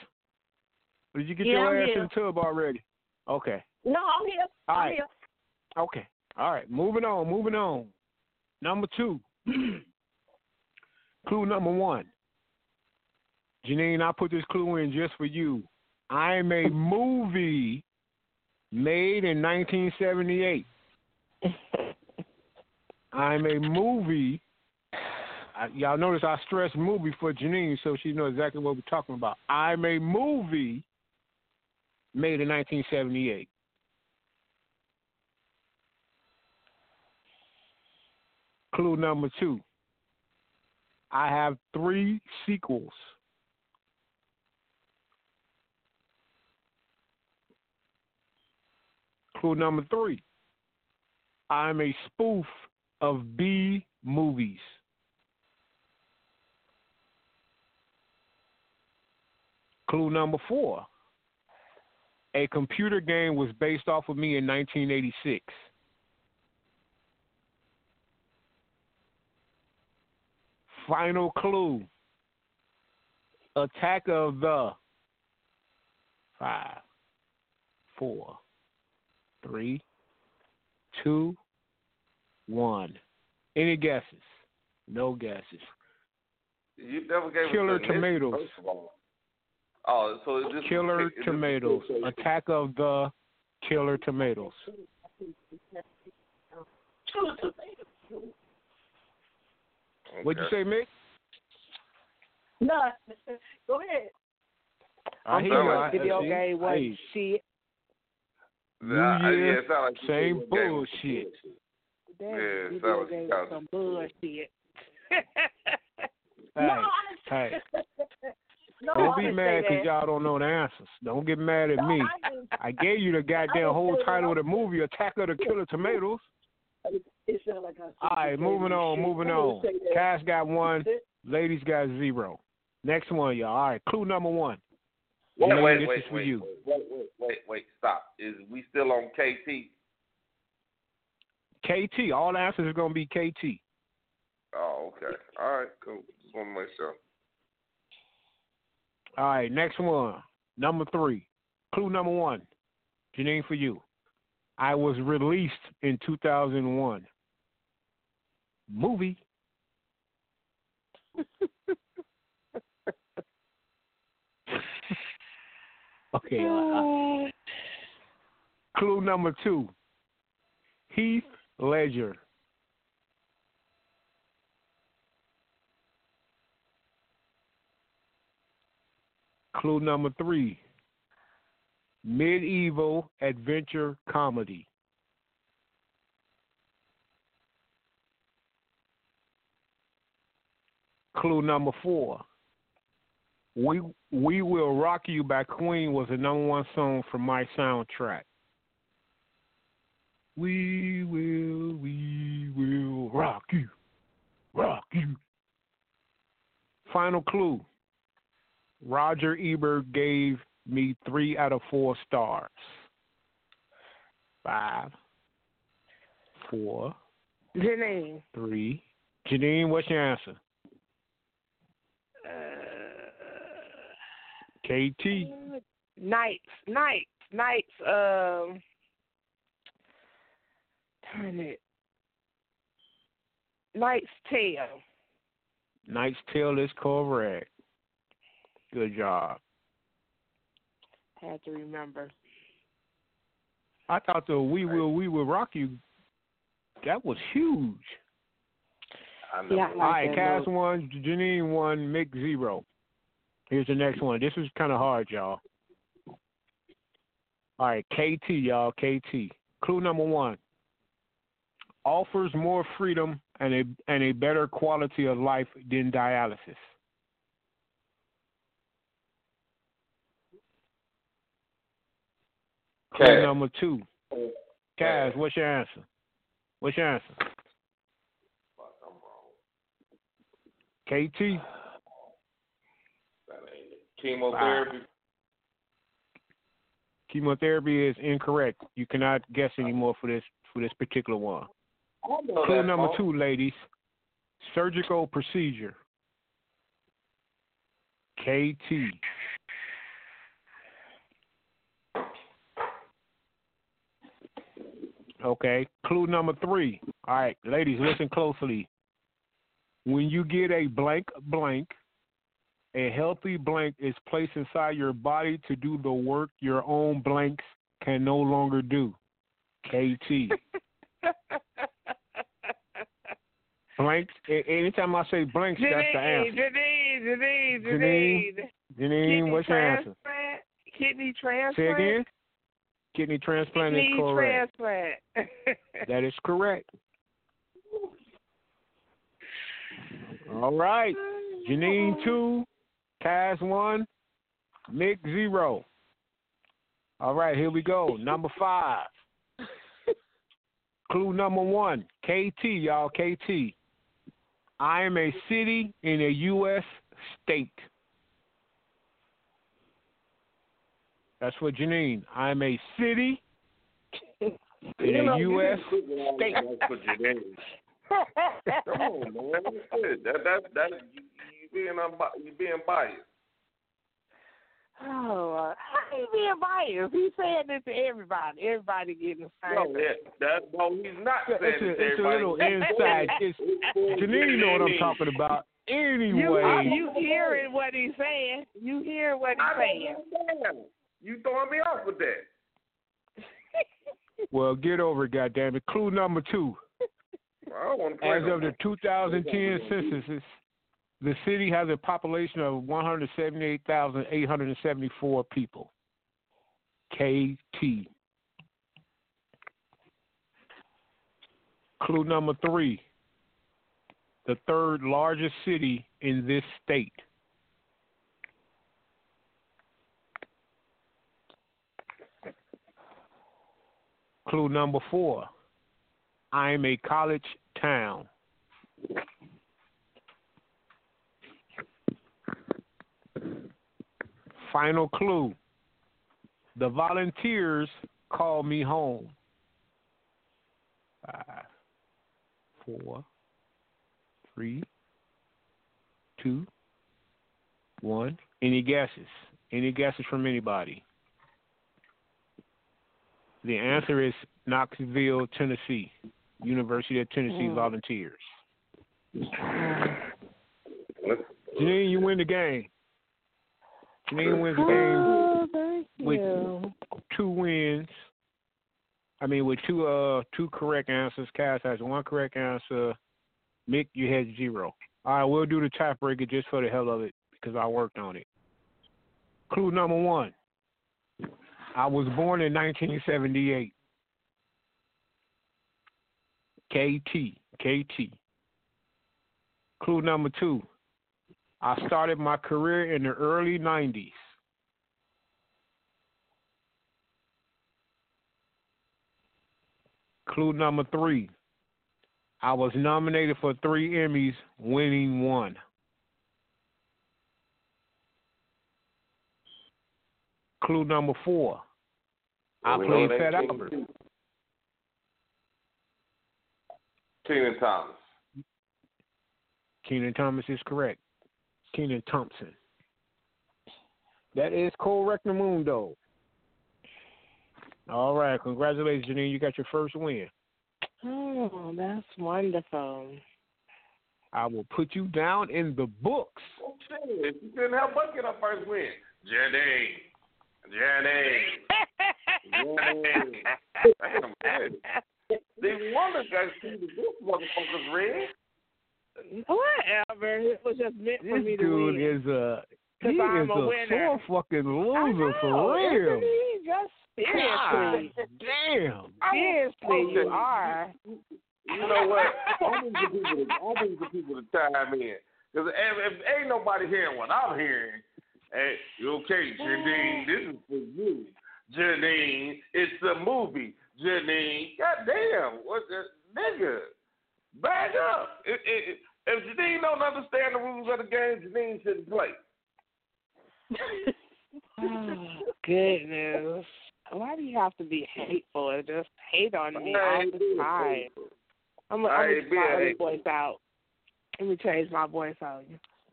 Or did you get yeah, your I'm ass here. in the tub already? Okay. No, I'm here. All right. I'm here. Okay. All right. Moving on. Moving on. Number two. Clue number one. Janine, I put this clue in just for you. I'm a movie made in nineteen seventy-eight. I'm a movie. I, y'all notice I stressed movie for Janine so she knows exactly what we're talking about. I'm a movie made in nineteen seventy-eight. Clue number two. I have three sequels. Clue number three. I'm a spoof of B movies. Clue number four. A computer game was based off of me in nineteen eighty-six. Final clue. Attack of the five, four, three, two, one. Any guesses? No guesses. You never gave Killer Tomatoes. Oh, so is this Killer is Tomatoes. This Attack of the Killer Tomatoes. Killer Tomatoes. Okay. What'd you say, Mick? No, go ahead. I I'm hear you. Video game was shit. Nah, yeah, it's not like same bullshit. Yeah, it sounds like was some bullshit. Hey, no, hey. No, don't be mad because y'all don't know the answers. Don't get mad at no, me. I, I gave you the goddamn whole title of the movie, Attack of the Killer Tomatoes. It's not like I All right, moving on, shit. moving on. Cass got one. Ladies got zero. Next one, y'all. All right, clue number one. Wait, Ladies, wait, wait, wait, you. wait, wait, wait, wait, stop. Is we still on K T? K T. All answers are going to be K T. Oh, okay. All right, cool. Just want to make sure. All right, next one. Number three. Clue number one. Janine, for you. I was released in two thousand one. Movie. Okay. Uh, clue number two. Heath Ledger. Clue number three. Medieval adventure comedy. Clue number four. We We Will Rock You by Queen was the number one song from my soundtrack. We will, we will rock you, rock you. Final clue. Roger Ebert gave me three out of four stars. Five, four, Janine. three. Janine, what's your answer? Uh, K T. Knights, Knights, Knights. Um, turn it. Knight's Tale. Knight's Tale is correct. Good job. Had to remember. I thought the "We Will, We Will Rock You" that was huge. I know. Yeah, I like All right, Cass one, Janine one, Mick zero. Here's the next one. This is kind of hard, y'all. All right, K T, y'all, K T. Clue number one. Offers more freedom and a and a better quality of life than dialysis. Clue Cass. number two. Cass, what's your answer? What's your answer? K T. Chemotherapy. Wow. Chemotherapy is incorrect. You cannot guess anymore for this for this particular one. Clue number fault. two, ladies. Surgical procedure. K T. Okay. Clue number three. All right, ladies, listen closely. When you get a blank blank, a healthy blank is placed inside your body to do the work your own blanks can no longer do. K T. Blanks. Anytime I say blanks, Janine, that's the answer. Janine, Janine, Janine. Janine, Janine what's your answer? Kidney transplant. Say again? Kidney transplant Kidney is correct. Kidney transplant. That is correct. All right. Janine, two. Kaz, one. Mick, zero. All right, here we go. Number five. Clue number one. K T, y'all. K T. I am a city in a U S state. That's what Janine. I'm a city in you know, a U S state. Come on, man. That, that, that, you, you, being unbi- you being biased. Oh, how he being biased? He's saying this to everybody. Everybody getting the same. No, that, that, no he's not saying it's this a, to it's everybody. It's a little inside. It's, Janine know what I'm talking about. Anyway. You, you hearing what he's saying. You hear what he's I saying. You throwing me off with that. Well, get over it, goddammit. Clue number two. As of the two thousand ten census, the city has a population of one hundred seventy-eight thousand eight hundred seventy-four people. K T. Clue number three. The third largest city in this state. Clue number four. I am a college town. Final clue. The volunteers call me home. Five, four, three, two, one. Any guesses? Any guesses from anybody? The answer is Knoxville, Tennessee. University of Tennessee mm. volunteers. Janine, you win the game. Janine wins the game oh, with you. two wins. I mean, with two uh two correct answers. Cass has one correct answer. Mick, you had zero. All right, we'll do the tiebreaker just for the hell of it because I worked on it. Clue number one. I was born in nineteen seventy-eight. K T. K T. Clue number two. I started my career in the early nineties. Clue number three. I was nominated for three Emmys, winning one. Clue number four. I played Fat Albert. Kenan Thomas. Kenan Thomas is correct. Kenan Thompson. That is correcto mundo. All right. Congratulations, Janine. You got your first win. Oh, that's wonderful. I will put you down in the books. Oh, shit. You didn't help us get our first win. Janine. Janine. Janine. Damn, man. They wanted that to see this motherfucker's red. Whatever. It was just meant for this me to win. This dude is a, he is I'm a, a winner. Sore fucking loser for real. He just seriously. God, damn. Seriously, you are. You know what? I need the people to, I need the people to chime in. Because if, if ain't nobody hearing what I'm hearing, hey, okay, Janine, this is for you. Janine, it's a movie. Janine, goddamn, what the nigga? Back up. It, it, it, if Janine don't understand the rules of the game, Janine shouldn't play. Oh, goodness. Why do you have to be hateful and just hate on me? I'm tired. I'm going to change my voice out. Let me change my voice out.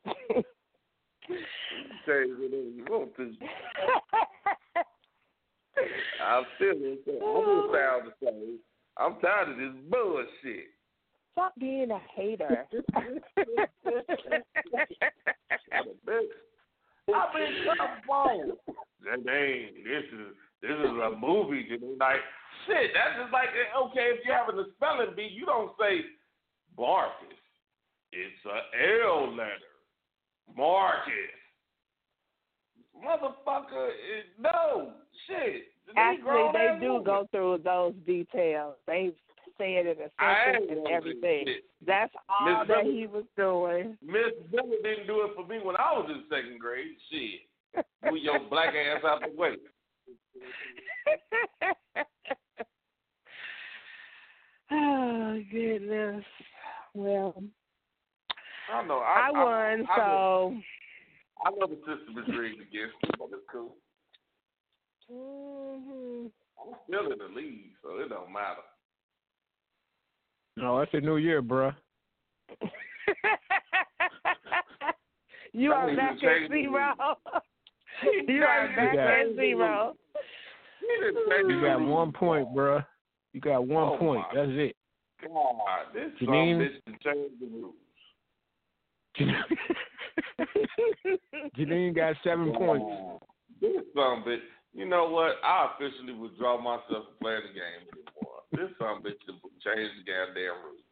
Change whatever you want to. I'm still in I'm going to sound the same. I'm tired of this bullshit. Stop being a hater. I've been so that ain't this is this is a movie like shit. That's just like okay, if you're having a spelling bee, you don't say Marcus. It's a L letter, Marcus. Motherfucker, it, no shit. Actually, they do movie. Go through those details. They say it in a sentence and everything. That's all Miz that Miller, he was doing. Miss Miller didn't do it for me when I was in second grade. Shit. Move your black ass out the way. Oh, goodness. Well, I know. I, I won, I, I, so. I know the system is rigged against me, but it's cool. Mm-hmm. I'm still in the league, so it don't matter. No, that's a new year, bruh. You are back at zero. You are back at zero. You got one point, bruh. You got one oh point. That's it. Come on, this is bitch to change the rules. Janine got seven points. This son of a bitch. You know what? I officially withdraw myself from playing the game anymore. This son of a bitch changed the goddamn rules.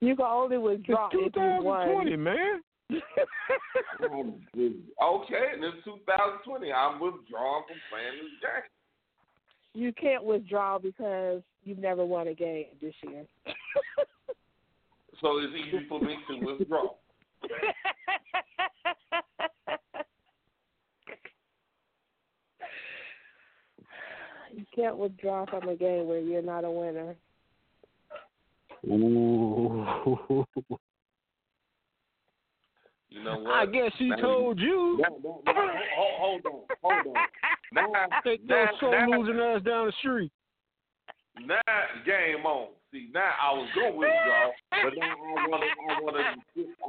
You can only withdraw if you won, man. Okay, and it's two thousand twenty. I'm withdrawing from playing this game. You can't withdraw because you've never won a game this year. So it's easy for me to withdraw. You can't withdraw from a game where you're not a winner. Ooh. You know what? I guess she now told you. No, no, no, no. Hold, hold on, hold on. Now, take that soul losing ass down the street. Now, game on. See, now I was going to withdraw, but now I want to, I want to,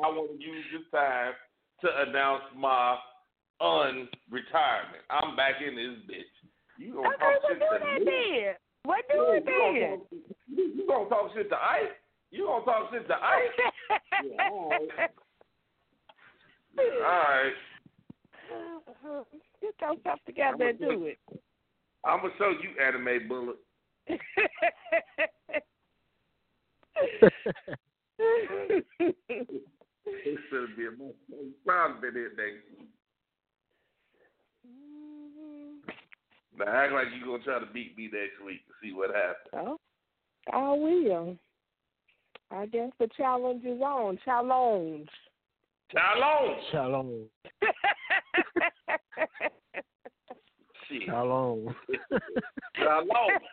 I want to use this time to announce my un-retirement. I'm back in this bitch. You gonna okay, talk shit to me? What do we do? You gonna talk shit to Ice? You gonna talk shit to Ice? Yeah, all right. Yeah, all right. Get yourself together and do it. I'm gonna show you anime bullet. It's gonna be a most proud bit in there. Now act like you gonna try to beat me next week to see what happens. Oh, I will. I guess the challenge is on. Challenge. Challenge. Challenge. Challenge. Challenge.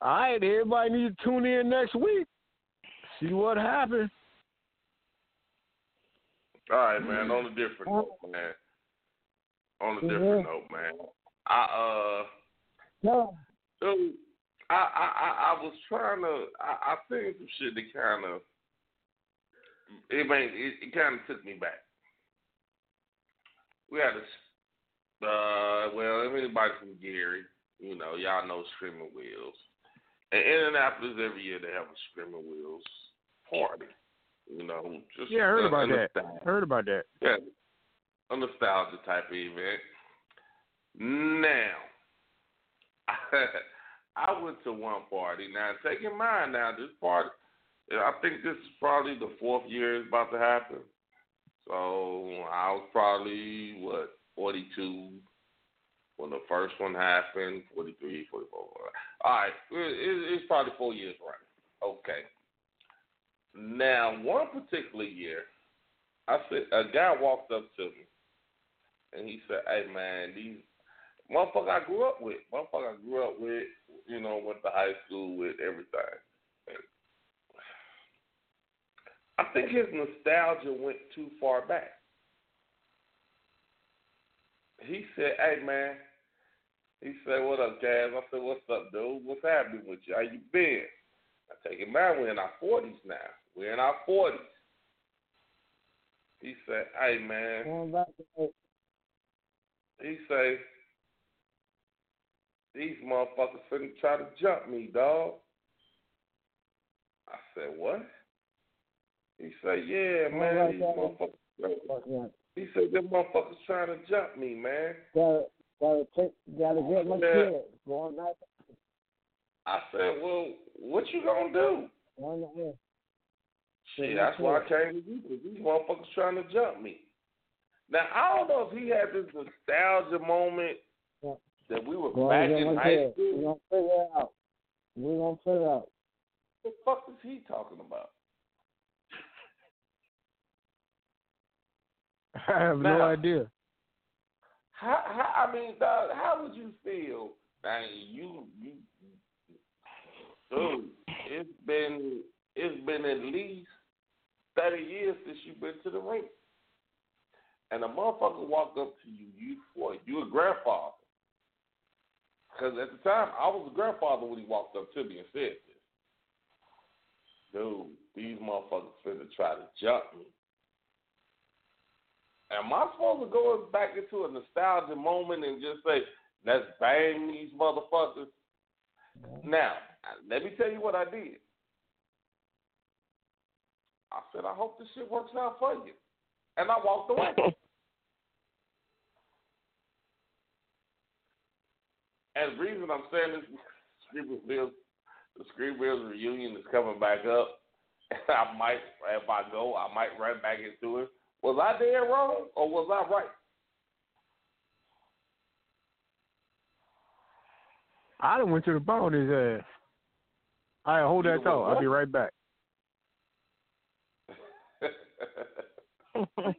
All right, everybody needs to tune in next week. See what happens. All right, man. On a different note, man. On a different yeah. note, man. I uh, no. so I, I, I I was trying to. I, I seen some shit that kind of it made it, it kind of took me back. We had a uh, well, if anybody from Gary. You know, y'all know Screaming Wheels. In Indianapolis, every year they have a Screaming Wheels party. You know, just yeah, I heard about that. I heard about that. Yeah, a nostalgia type of event. Now, I, I went to one party. Now, take in mind now, this party, I think this is probably the fourth year it's about to happen. So I was probably, what, forty-two. When the first one happened, forty-three, forty-four. All right, it's probably four years right. Okay. Now, one particular year, I said a guy walked up to me, and he said, "Hey, man, these motherfucker I grew up with, motherfucker I grew up with, you know, went to high school with, everything." I I think his nostalgia went too far back. He said, hey, man. He said, what up, Gaz? I said, what's up, dude? What's happening with you? How you been? I take it, man, we're in our forties now. We're in our forties. He said, hey, man. He said, these motherfuckers finna try to jump me, dog. I said, what? He said, yeah, man, these motherfuckers. He said, them motherfuckers trying to jump me, man. Gotta, gotta, take, gotta get my kids. Going out. I said, well, what you gonna do? Going out. Shit, that's why I came to you, because these motherfuckers trying to jump me. Now, I don't know if he had this nostalgia moment yeah. that we were Go back in high kid. school. We're gonna figure it out. We're gonna figure it out. What the fuck is he talking about? I have now, no idea. How, how? I mean, dog, how would you feel? I mean, you, you, dude, it's been it's been at least thirty years since you've been to the ring, and a motherfucker walked up to you. You boy, you a grandfather? Because at the time, I was a grandfather when he walked up to me and said this. Dude, these motherfuckers finna try to jump me. Am I supposed to go back into a nostalgia moment and just say, let's bang these motherfuckers? Now, let me tell you what I did. I said, I hope this shit works out for you. And I walked away. And the reason I'm saying this, Screaming Wheels, the Screaming Wheels reunion is coming back up. And I might, if I go, I might run back into it. Was I dead wrong or was I right? I done went to the bone his ass. All right, hold you that thought. I'll be right back.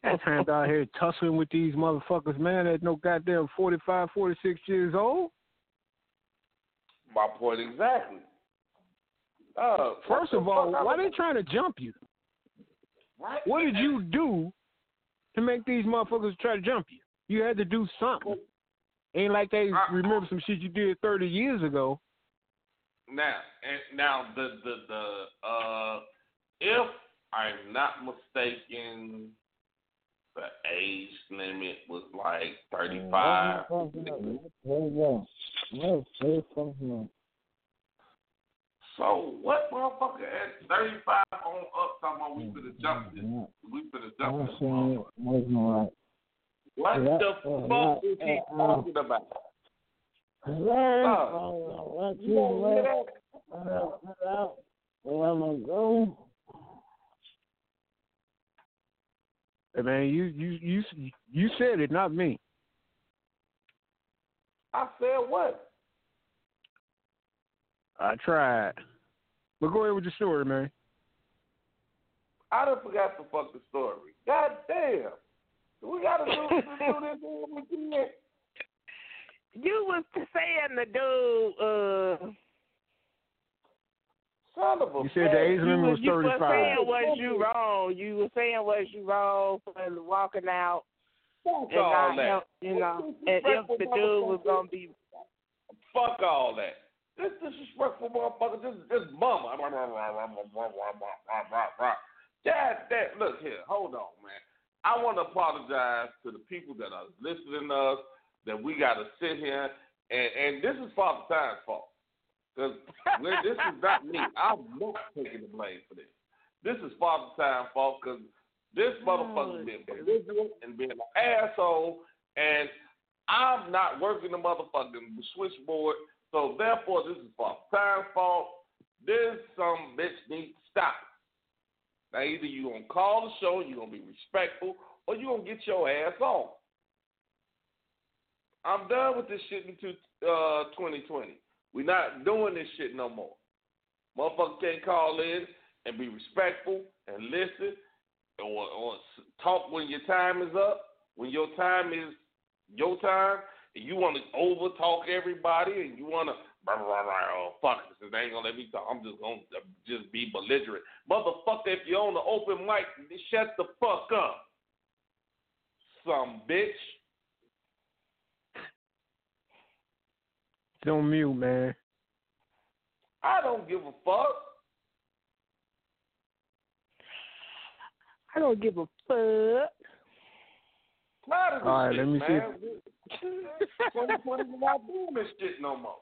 I turned out here tussling with these motherfuckers, man. That's no goddamn forty-five, forty-six years old. My point exactly. Uh, First of all, why they trying to jump you? Right? What did you do to make these motherfuckers try to jump you? You had to do something. Ain't like they I, remember some shit you did thirty years ago. Now, and now the the the uh, if I'm not mistaken, the age limit was like thirty-five. So what motherfucker at thirty-five on up talking about we finna jump this? We finna jump this motherfucker. What yeah, the fuck yeah, is he uh, talking about? Well, you want to Where am I going? Hey man, you you you you said it, not me. I said what? I tried. But go ahead with your story, man. I done forgot the fucking story. God damn. We gotta do, do this again. You was saying the dude, uh... son of a You said man. The age limit was thirty-five. You were saying was you wrong. You were saying was you wrong for walking out. Fuck and all not, that. You know, and if the dude was gonna be... Fuck all that. This disrespectful motherfucker, this this mama. God damn, look here, hold on, man. I want to apologize to the people that are listening to us, that we got to sit here, and, and this is Father Time's fault. Because this is not me. I'm not taking the blame for this. This is Father Time's fault because this motherfucker's been belligerent and being an asshole, and I'm not working the motherfucking switchboard. So, therefore, this is Father Time's fault. This some bitch needs to stop. Now, either you're going to call the show and you're going to be respectful, or you're going to get your ass on. I'm done with this shit into uh, twenty twenty. We're not doing this shit no more. Motherfucker can't call in and be respectful and listen or, or talk when your time is up, when your time is your time. And you want to over-talk everybody and you want to oh, fuck this. They ain't gonna let me talk. I'm just gonna just be belligerent. Motherfucker, if you're on the open mic, shut the fuck up. Some bitch. Don't mute, man. I don't give a fuck. I don't give a fuck. All right, shit, let me man. see. twenty twenty, we're not doing this shit no more.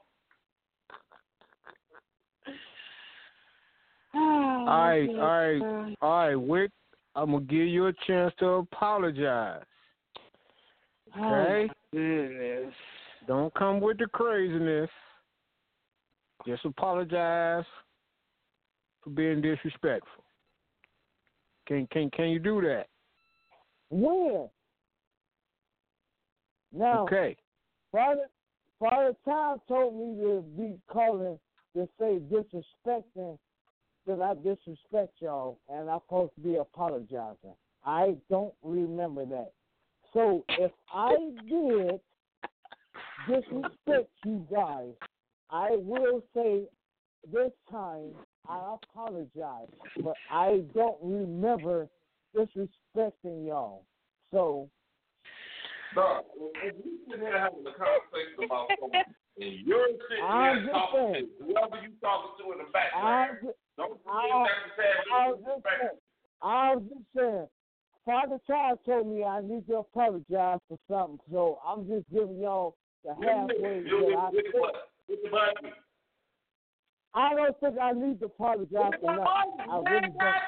All right, all right, all right, Wick. I'm gonna give you a chance to apologize. Okay? Oh, goodness. Don't come with the craziness. Just apologize for being disrespectful. Can can can you do that? Where? Now, okay. Father, Father Tom told me to be calling to say disrespecting because I disrespect y'all and I'm supposed to be apologizing. I don't remember that. So if I did disrespect you guys, I will say this time I apologize, but I don't remember disrespecting y'all. So. No, if you sit here having a conversation about something, and you're sitting here talking saying, to whoever you talking to in the background, just, don't forget that to say I was just saying, Father Child told me I need to apologize for something, so I'm just giving y'all the halfway. I don't think I need to apologize for nothing. I really don't.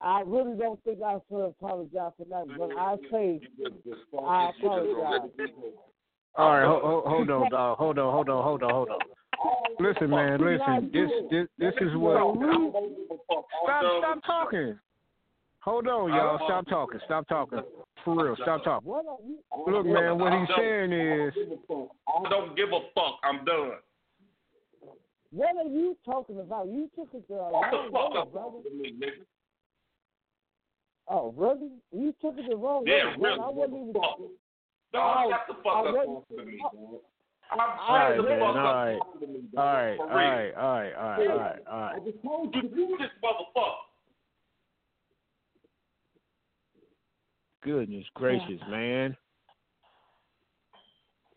I really don't think I should apologize for nothing, but I say I apologize. All right, hold, hold on, dog. Hold on, hold on, hold on, hold on. Listen, man, listen. This, this, this is what. Stop, stop talking. Hold on, y'all. Stop talking. Stop talking. For real, stop talking. Look, man, what he's saying is, I don't give a fuck. I'm done. What are you talking about? You took it to a lot, brother. Oh, really? You took it the wrong way. Yeah, really. I wasn't even. Dog, shut the fuck up to me. I'm tired of the fuck up. All right, all right, all right, all right, all right, all right. I just told you to do this, motherfucker. Goodness gracious, man.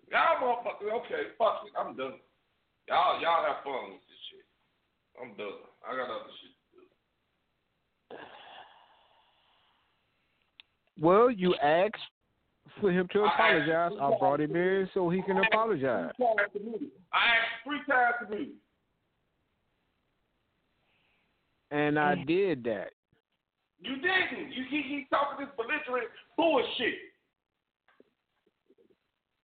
Y'all motherfuckers, okay, fuck it, I'm done. Y'all, y'all have fun with this shit. I'm done. I got other shit to do. Well, you asked for him to apologize. I, I brought him in so he can apologize. I asked three times to me. And I did that. You didn't. You keep he, talking this belligerent bullshit.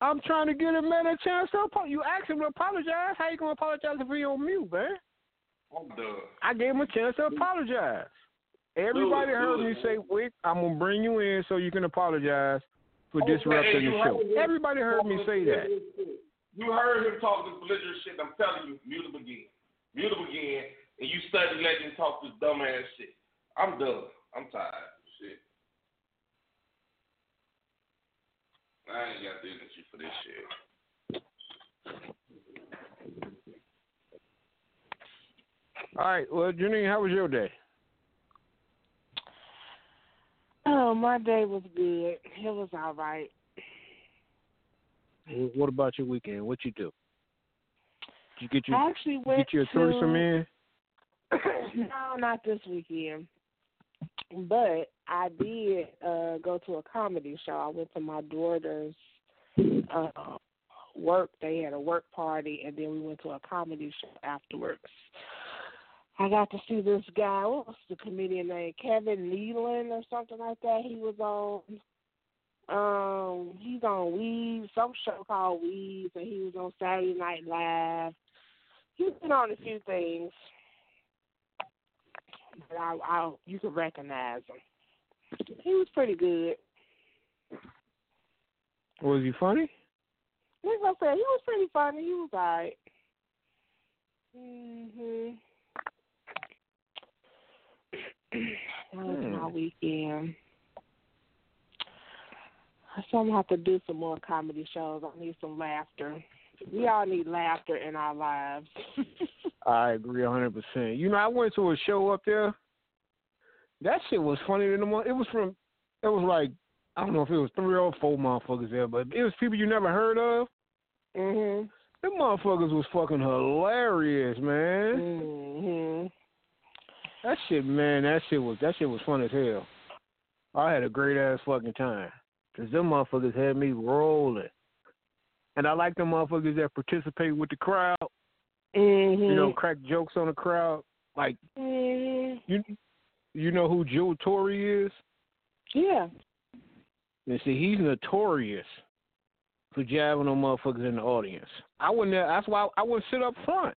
I'm trying to get a man a chance to apologize. You asked him to apologize. How you going to apologize if he on mute, man? I'm done. I gave him a chance to apologize. Everybody dude, heard dude. me say, Wick, I'm going to bring you in so you can apologize for okay, disrupting the show. Everybody heard me say that. You heard him talk this belligerent shit. I'm telling you, mute him again. Mute him again, and you study letting him talk this dumbass shit. I'm done. I'm tired of shit. I ain't got the energy for this shit. All right. Well, Janine, how was your day? Oh, my day was good. It was all right. What about your weekend? What you do? Did you get your, I actually went get your to, tourism in? No, not this weekend. But I did uh, go to a comedy show. I went to my daughter's uh, work. They had a work party, and then we went to a comedy show afterwards. I got to see this guy. What was the comedian named? Kevin Nealon or something like that. He was on. Um, he's on Weeds, some show called Weeds, and he was on Saturday Night Live. He's been on a few things, but I, I you could recognize him. He was pretty good. Was he funny? Like I said, he was pretty funny. He was alright. Mm-hmm. That was my weekend. So I'm going to have to do some more comedy shows. I need some laughter We all need laughter in our lives. I agree one hundred percent. You know, I went to a show up there. That shit was funny than the one. It was from, it was like, I don't know if it was three or four motherfuckers there, but it was people you never heard of. Mm-hmm. Them motherfuckers was fucking hilarious, man. Mm-hmm. That shit, man, that shit was that shit was fun as hell. I had a great ass fucking time. Cause them motherfuckers had me rolling. And I like them motherfuckers that participate with the crowd. Mm-hmm. You know, crack jokes on the crowd. Like, mm-hmm. you you know who Joe Torrey is? Yeah. And see, he's notorious for jabbing on motherfuckers in the audience. I wouldn't. That's why I wouldn't sit up front.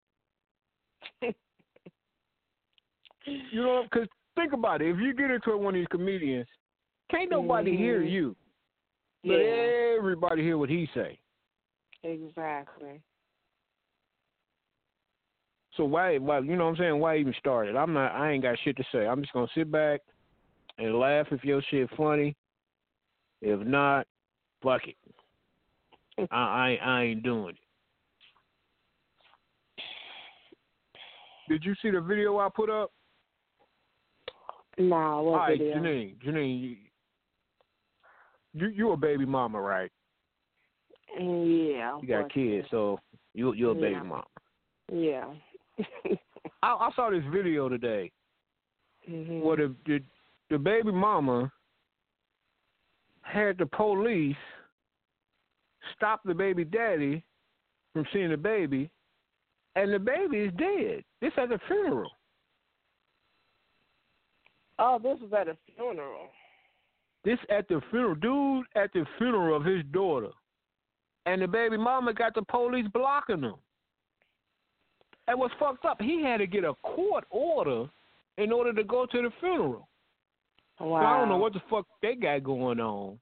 You know, because think about it. If you get into one of these comedians, can't nobody mm-hmm. hear you. But yeah. Everybody hear what he say. Exactly. So why, why, you know what I'm saying? Why even start it? I'm not. I ain't got shit to say. I'm just gonna sit back and laugh if your shit funny. If not, fuck it. I, I I ain't doing it. Did you see the video I put up? No, what All video? Right, Janine, Janine, you you a baby mama, right? Yeah. You got kids, so you you're a baby yeah. mama. Yeah. I, I saw this video today. Mm-hmm. Where the, the the baby mama had the police stop the baby daddy from seeing the baby, and the baby is dead. This at a funeral. Oh, this was at a funeral. This at the funeral. Dude at the funeral of his daughter. And the baby mama got the police blocking him. And what's fucked up, he had to get a court order in order to go to the funeral. Wow. So I don't know what the fuck they got going on.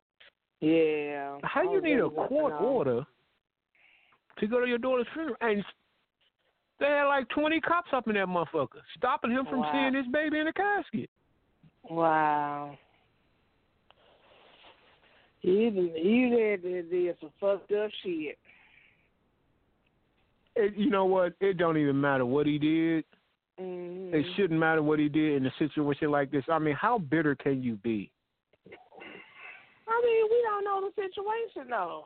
Yeah. How you need a court order to go to your daughter's funeral? And they had like twenty cops up in that motherfucker, stopping him from wow. seeing his baby in a casket. Wow. You did did some fucked up shit. It, you know what? It don't even matter what he did. Mm-hmm. It shouldn't matter what he did in a situation like this. I mean, how bitter can you be? I mean, we don't know the situation, though.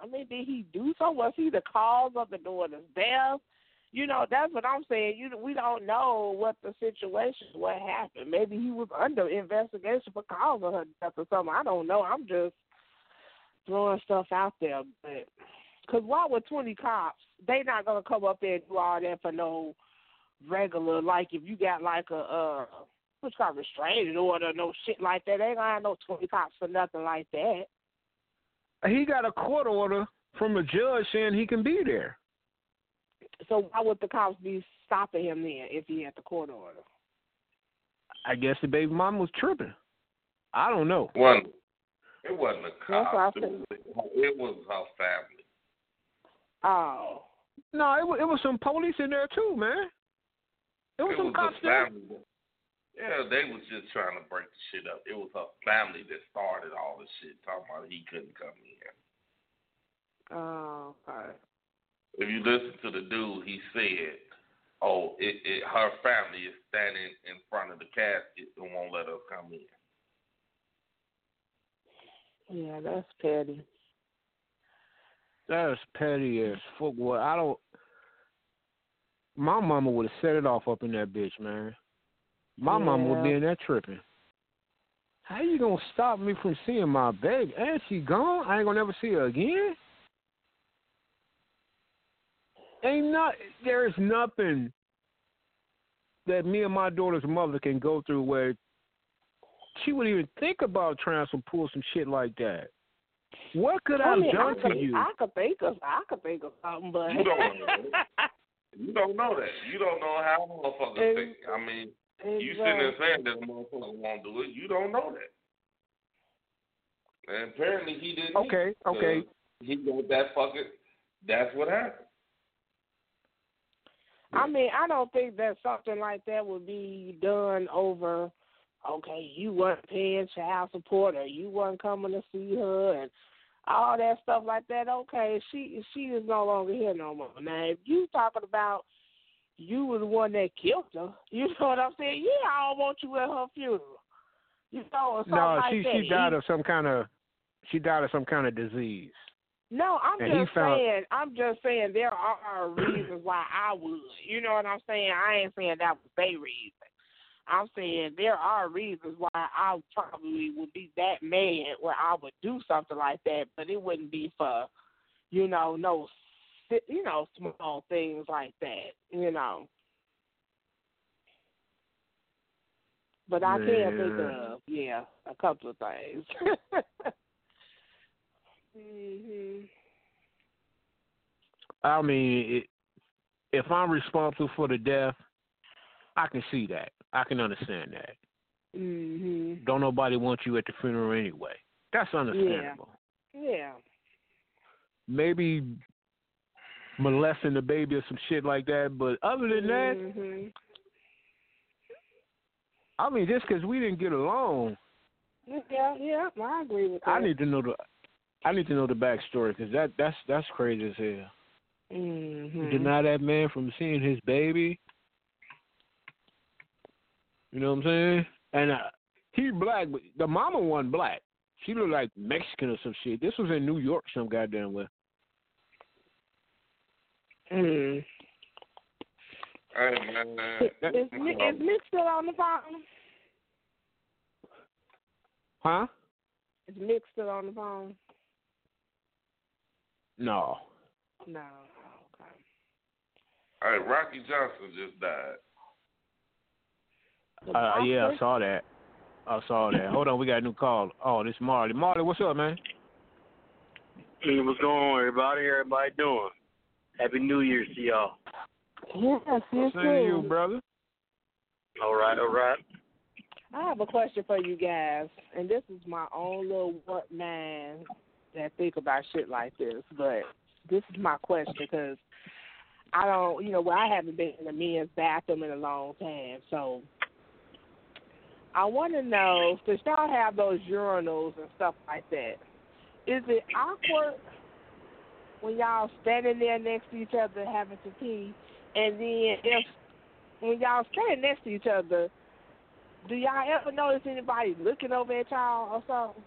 I mean, did he do so? Was he the cause of the daughter's death? You know, that's what I'm saying. You, we don't know what the situation, what happened. Maybe he was under investigation because of her death or something. I don't know. I'm just throwing stuff out there. Because why would twenty cops, they not going to come up there and do all that for no regular, like if you got like a... Uh, Which got restraining order, no shit like that. They ain't gonna have no twenty cops for nothing like that. He got a court order from a judge saying he can be there. So why would the cops be stopping him then if he had the court order? I guess the baby mom was tripping. I don't know. It wasn't, it wasn't a cop. It was, it was her family. Oh. No, it was, it was some police in there too, man. It was it some was cops there. Family. Yeah, they was just trying to break the shit up. It was her family that started all this shit, talking about he couldn't come here. Oh, okay. If you listen to the dude, he said, oh, it, it, her family is standing in front of the casket and won't let her come in. Yeah, that's petty. That's petty as fuck. What I don't... My mama would have set it off up in that bitch, man. My yeah. mom would be in that tripping. How you gonna stop me from seeing my baby? And she gone? I ain't gonna never see her again? Ain't not there is nothing that me and my daughter's mother can go through where she would even think about trying to pull some shit like that. What could I, I mean, have done I could, to you? I could think of I could think of something, but you don't know. You don't know that. You don't know how motherfuckers think. I mean, exactly. You sitting there saying that motherfucker won't do it. You don't know that. And apparently he didn't. Okay, okay. He got that fucking. That's what happened. I mean, I don't think that something like that would be done over. Okay, you weren't paying child support, or you weren't coming to see her, and all that stuff like that, okay, she she is no longer here no more. Now, if you talking about you were the one that killed her, you know what I'm saying? Yeah, I don't want you at her funeral. You know, or something no, she, like that. No, she died of some kind of she died of some kind of disease. No, I'm and just found... saying I'm just saying there are reasons why I would. You know what I'm saying? I ain't saying that was their reason. I'm saying there are reasons why I probably would be that mad where I would do something like that, but it wouldn't be for, you know, no, you know, small things like that, you know. But I yeah. can think of, yeah, a couple of things. mm-hmm. I mean, if I'm responsible for the death, I can see that. I can understand that. Mm-hmm. Don't nobody want you at the funeral anyway. That's understandable. Yeah. yeah. Maybe molesting the baby or some shit like that, but other than that, mm-hmm. I mean, just because we didn't get along. Yeah, yeah, I agree with that. I need to know the, I need to know the backstory because that that's that's crazy as hell. Mm-hmm. Deny that man from seeing his baby. You know what I'm saying? And uh, he black, but the mama wasn't black. She looked like Mexican or some shit. This was in New York some goddamn way. Mm. Hey, man, man. Is, is Miss still on the phone? Huh? Is Mick still on the phone? No. No. Okay. All right, Rocky Johnson just died. Uh, yeah, I saw that. I saw that. Hold on, we got a new call. Oh, this is Marley. Marley, what's up, man? Hey, what's going on, everybody? Everybody doing? Happy New Year's to y'all. Yes, yes, yes. To you, brother. All right, all right. I have a question for you guys, and this is my own little what man that think about shit like this, but this is my question because I don't, you know, well, I haven't been in a men's bathroom in a long time, so I want to know, since y'all have those urinals and stuff like that, is it awkward when y'all standing there next to each other having to pee, and then if when y'all standing next to each other, do y'all ever notice anybody looking over at y'all or something?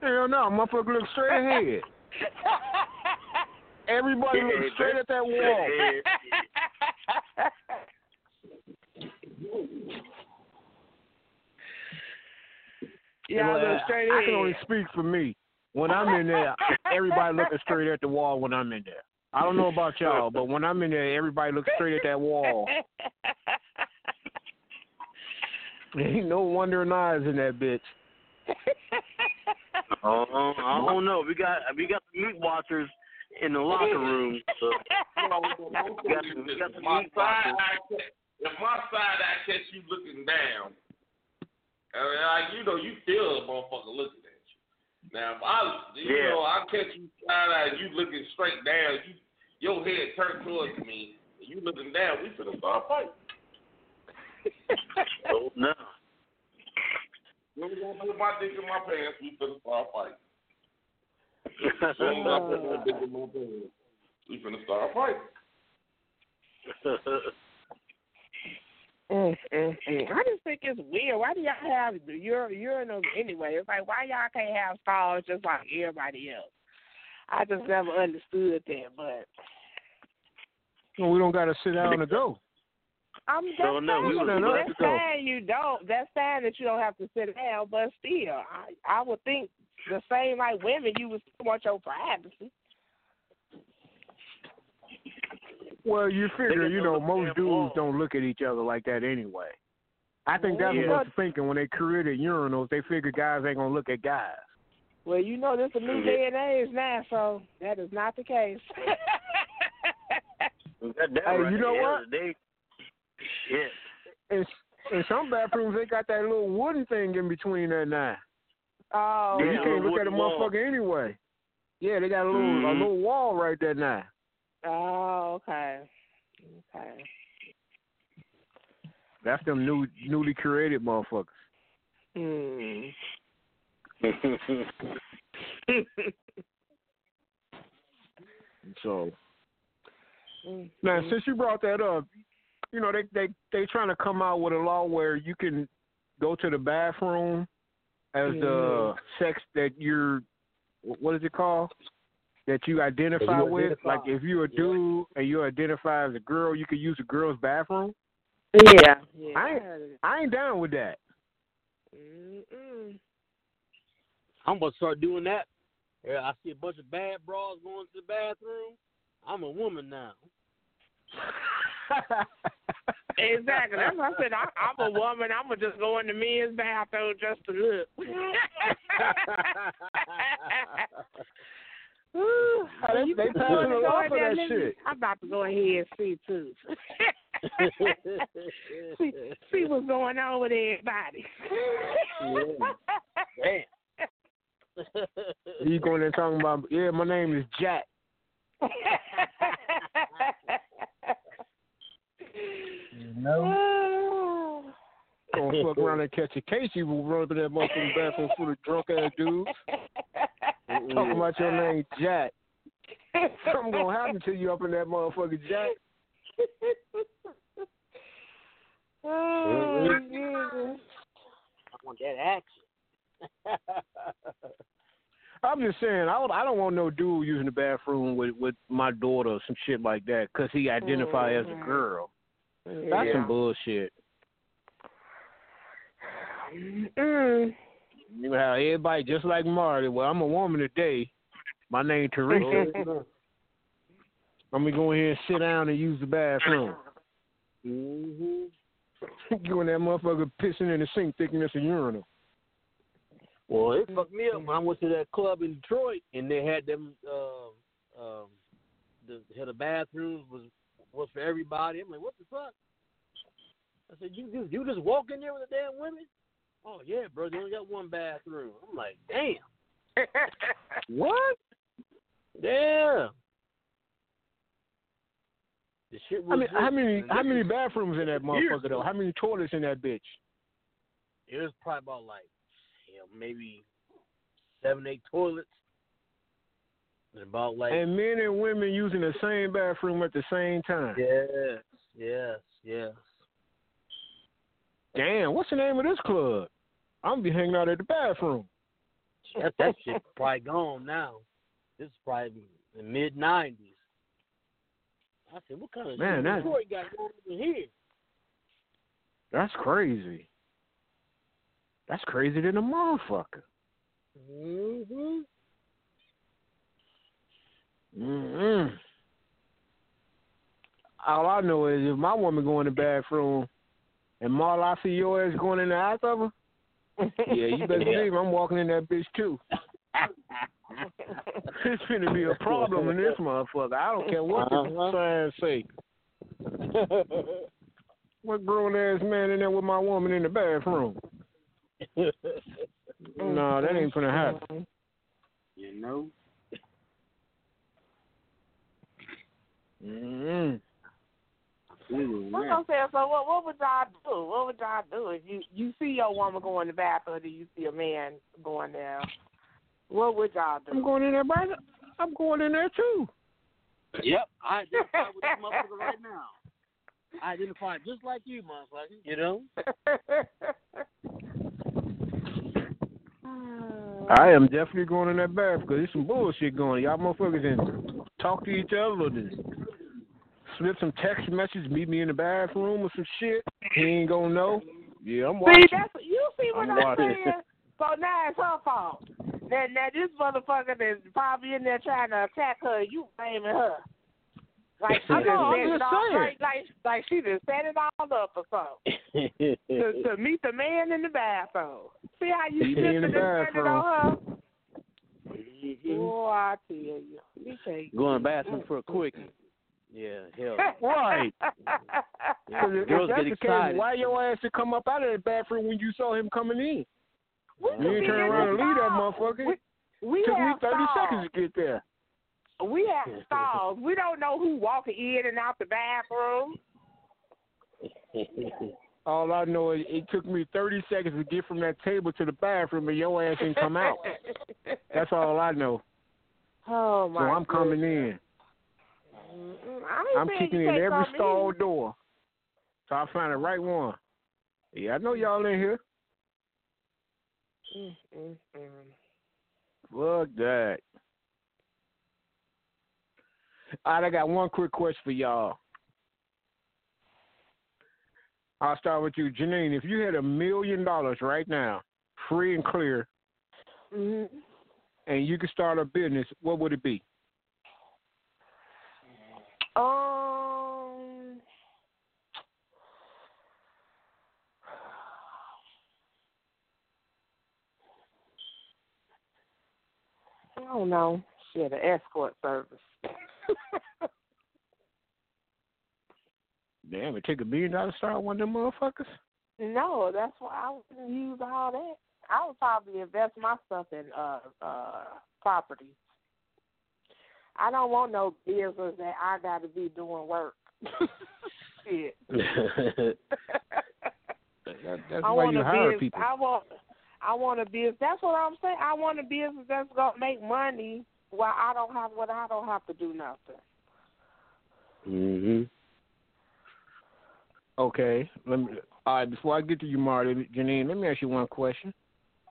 Hell no, motherfucker looks straight ahead. Everybody looks straight at that wall. Yeah, well, I, I can only speak for me. When I'm in there, everybody looking straight at the wall when I'm in there. I don't know about y'all, but when I'm in there, everybody looks straight at that wall. Ain't no wondering eyes in that bitch. Uh, I don't know. We got we got the meat watchers in the locker room. So. we got, we got the meat watchers. If my side I catch you looking down, I mean, like, you know, you feel a motherfucker looking at you. Now, if I, you yeah. know, I catch you side eye, you looking straight down, you, your head turned towards me, and you looking down, we finna start fighting. Oh, no. When we gonna put my dick in my pants, we finna start fighting. As soon as I put my dick in my pants, we finna start fighting. Mm, mm, mm. I just think it's weird. Why do y'all have your urinals anyway? It's like, why y'all can't have stalls just like everybody else? I just never understood that, but. Well, we don't got to sit down and go. I'm just no, no, we that's to go. Fine you don't. That's fine that you don't have to sit down, but still, I, I would think the same like women, you would still want your privacy. Well, you figure, you know, most dudes don't look at each other like that anyway. I think that's yeah. what they're thinking when they created urinals. They figure guys ain't going to look at guys. Well, you know, this is a new day and age now, so that is not the case. Hey, you know what? Shit. And, and some bathrooms, they got that little wooden thing in between that now. Oh, yeah, you can't look at a motherfucker anyway. Yeah, they got a little, mm-hmm. a little wall right there now. Oh, okay. Okay. That's them new, newly created motherfuckers. Hmm. So now, since you brought that up, you know they they they trying to come out with a law where you can go to the bathroom as the yeah. sex that you're, what is it called? That you identify you with, identify. Like if you're a dude yeah. and you identify as a girl, you can use a girl's bathroom. Yeah, yeah. I ain't, I ain't down with that. Mm-mm. I'm gonna start doing that. Yeah, I see a bunch of bad bras going to the bathroom. I'm a woman now. Exactly. That's what I said. I, I'm a woman. I'm gonna just go into men's bathroom just to look. Ooh, they, you they passing a law for that, that shit. I'm about to go ahead and see too. see, see what's going on with everybody. Yeah. Damn. You going there talking about? Yeah, my name is Jack. You know, gonna fuck around and catch a case. You will run to that motherfucking bathroom full of drunk ass dudes. Talking about your name, Jack. Something gonna happen to you up in that motherfucker, Jack. Oh, mm-hmm. I want that action. I'm just saying, I don't, I don't want no dude using the bathroom with, with my daughter or some shit like that because he identified mm-hmm. as a girl. Yeah. That's some bullshit. Mm-mm. You know how everybody, just like Marty, well, I'm a woman today. My name Teresa. I'm going to go ahead and sit down and use the bathroom. Mm-hmm. You and that motherfucker pissing in the sink thinking that's a urinal. Well, it fucked me up. I went to that club in Detroit, and they had them, uh, um, the head of bathrooms was, was for everybody. I'm like, what the fuck? I said, you just, you just walk in there with the damn women? Oh, yeah, bro, you only got one bathroom. I'm like, damn. What? Damn. The shit was I mean, how many how many bathrooms in that motherfucker, though? How many toilets in that bitch? It was probably about, like, you know, maybe seven, eight toilets. And about, like... And men and women using the same bathroom at the same time. Yes, yes, yes. Damn, what's the name of this club? I'm going to be hanging out at the bathroom. That, that shit's probably gone now. This is probably in the mid nineties. I said, what kind of man, shit Detroit got going on here? That's crazy. That's crazy than a motherfucker. Mm-hmm. Mm-hmm. All I know is if my woman go in the bathroom... And Marla, I see your ass going in the ass of her. Yeah, you better believe I'm walking in that bitch too. It's finna be a problem in this motherfucker. I don't care what the signs say. What grown ass man in there with my woman in the bathroom? No, that ain't finna happen. You know. Mm-hmm. I'm gonna say, so what, what would y'all do? What would y'all do if you, you see your woman going to the bathroom, or do you see a man going there? What would y'all do? I'm going in there, brother. I'm going in there too. Yep, I identify with this motherfucker right now. I identify just like you, motherfucker. You know. I am definitely going in that bathroom because there's some bullshit going. Y'all motherfuckers and talk to each other or this. Slip some text messages, meet me in the bathroom or some shit. He ain't gonna know. Yeah, I'm watching. See, that's, you see what I'm, I'm saying? So now it's her fault. Now, now this motherfucker that's probably in there trying to attack her, you blaming her. Like she just, know, set it all, like, like, like she just set it all up or something. to, to meet the man in the bathroom. See how you just set it on her? Oh, I tell you. you Go in the bathroom for a quickie. Yeah, hell. Right. Yeah. If girls that's get excited. Case, why your ass to come up out of that bathroom when you saw him coming in? We you didn't turn around and leave that motherfucker. We, we took me thirty stalls. Seconds to get there. We have stalls. We don't know who walking in and out the bathroom. All I know is it took me thirty seconds to get from that table to the bathroom, and your ass didn't come out. That's all I know. Oh, my God. So I'm coming goodness. in. I I'm kicking in every stall in. door. So I'll find the right one. Yeah, I know y'all in here. Mm-mm-mm. Fuck that. All right, I got one quick question for y'all. I'll start with you, Janine. If you had a million dollars right now, free and clear, mm-hmm. and you could start a business, what would it be? Um, I don't know. Shit, an escort service. Damn, it take a million dollars to start one of them motherfuckers? No, that's why I wouldn't use all that. I would probably invest my stuff in uh, uh, property. I don't want no business that I got to be doing work. Shit. that, that's I why you hire biz, people. I want, I want a business. That's what I'm saying. I want a business that's going to make money while I don't have what I don't have to do nothing. Mm-hmm. Okay. Let me. All right. Before I get to you, Marty, Janine, let me ask you one question.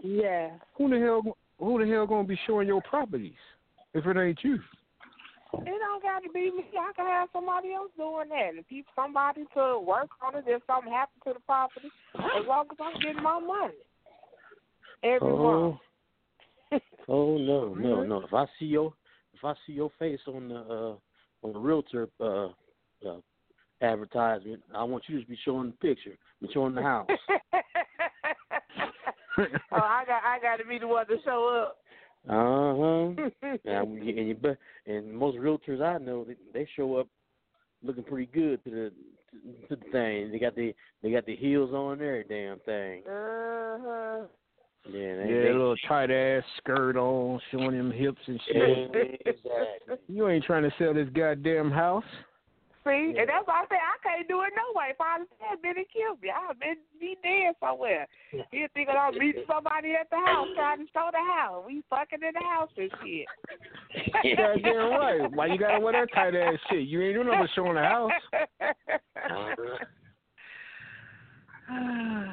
Yeah. Who the hell? Who the hell gonna be showing your properties if it ain't you? It don't got to be me. I can have somebody else doing that, and keep somebody to work on it if something happens to the property. As long as I'm getting my money every oh. month. oh no, no, no! If I see your, if I see your face on the uh, on the realtor. Uh, uh, advertisement. I want you to be showing the picture, be showing the house. oh, I got, I got to be the one to show up. Uh huh. and, you, and most realtors I know, they, they show up looking pretty good to the to the thing. They got the they got the heels on and every damn thing. Uh huh. Yeah, they, yeah, they, little tight ass skirt on, showing them hips and shit. Exactly. You ain't trying to sell this goddamn house. See, yeah. And that's why I say I can't do it no way. If I had been and killed me, I'd been be dead somewhere. He'd think I'm meeting somebody at the house trying to show the house. We fucking in the house and shit. Goddamn right. Why you gotta wear that tight ass shit? You ain't doing nothing but showing the house.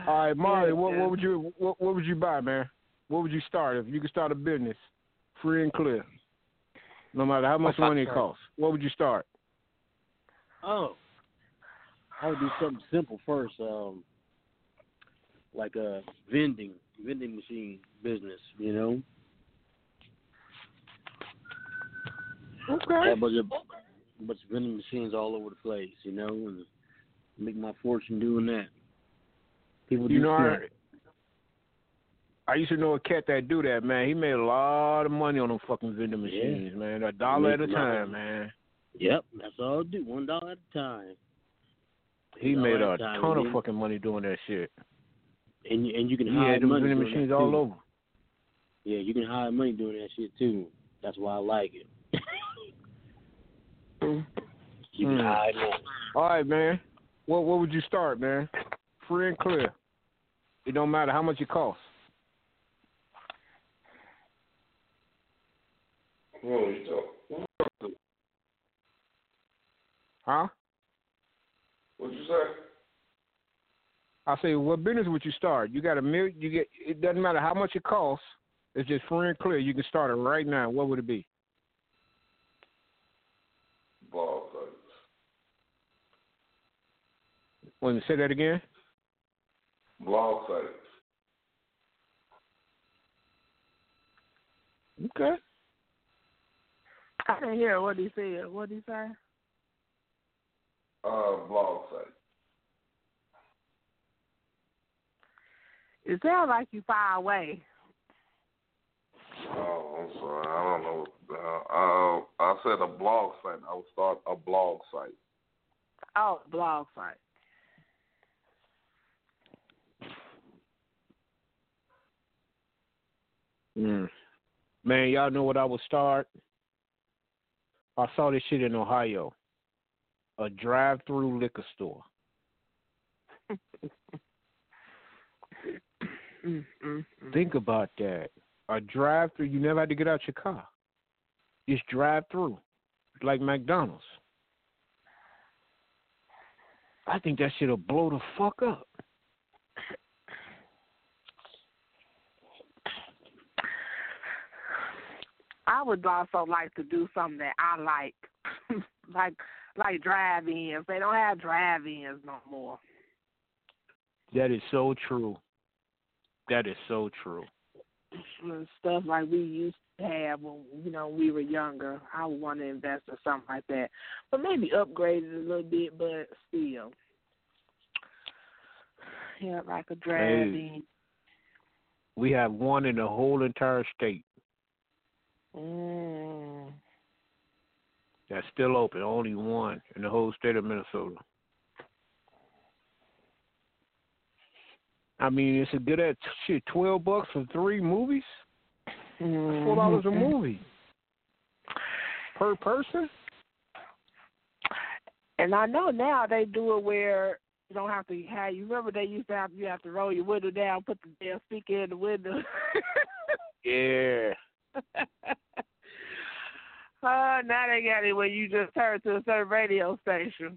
All right, Marley, what, what would you what, what would you buy, man? What would you start if you could start a business, free and clear? No matter how much money it costs, what would you start? Oh, I would do something simple first, um, like a vending, vending machine business, you know? Okay. A bunch, of, a bunch of vending machines all over the place, you know, and make my fortune doing that. People do you know, I, I used to know a cat that do that, man. He made a lot of money on them fucking vending machines, yeah. man, a dollar at a time, man. Yep, that's all I do, one dollar at a time. He made a ton of fucking money doing that shit. And and you can hide money machines all over. Yeah, you can hide money doing that shit too. That's why I like it. You can hide money. All right, man. What what would you start, man? Free and clear. It don't matter how much it costs. Oh, you Huh? What'd you say? I say, what business would you start? You got a million. You get. It doesn't matter how much it costs. It's just free and clear. You can start it right now. What would it be? Ball sites. Want to say that again? Ball sites. Okay. I didn't hear what he said. What did he say? Uh, blog site. It sounds like you far away. Oh, I'm sorry. I don't know. Uh, uh, I said a blog site. I would start a blog site. Oh, blog site. Mm. Man, y'all know what I would start? I saw this shit in Ohio. A drive-through liquor store. Think about that. A drive-through. You never had to get out your car. Just drive-through, like McDonald's. I think that shit'll blow the fuck up. I would also like to do something that I like, like like drive-ins. They don't have drive-ins no more. That is so true. That is so true. Stuff like we used to have when, you know, we were younger. I would want to invest in something like that. But maybe upgrade it a little bit, but still. Yeah, like a drive-in. We have one in the whole entire state. Mm. That's still open. Only one in the whole state of Minnesota. I mean, it's a good at shit. Twelve bucks for three movies. Mm-hmm. Four dollars a movie per person. And I know now they do it where you don't have to have. You remember they used to have you have to roll your window down, put the damn speaker in the window. Yeah. uh, now they got it where you just turn to a certain radio station.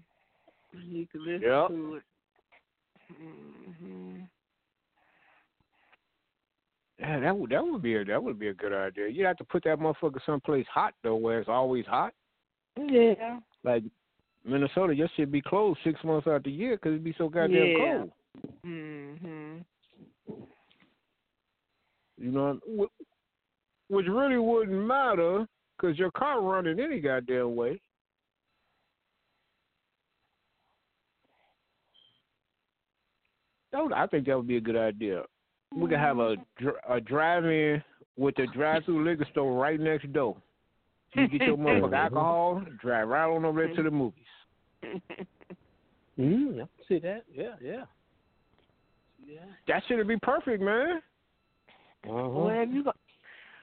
You can listen yep. to it. Mm-hmm. Yeah, that would that would be a, that would be a good idea. You'd have to put that motherfucker someplace hot though, where it's always hot. Yeah. Like Minnesota, your shit be closed six months out the year because it'd be so goddamn yeah. cold. Mm-hmm. You know, which really wouldn't matter because your car running any goddamn way. That would, I think that would be a good idea. We could have a, a drive-in with a drive-through liquor store right next door. You get your motherfucking alcohol, drive right on over there to the movies. Mm, I see that. Yeah, yeah. yeah. That should be perfect, man. Uh-huh. Well, you go,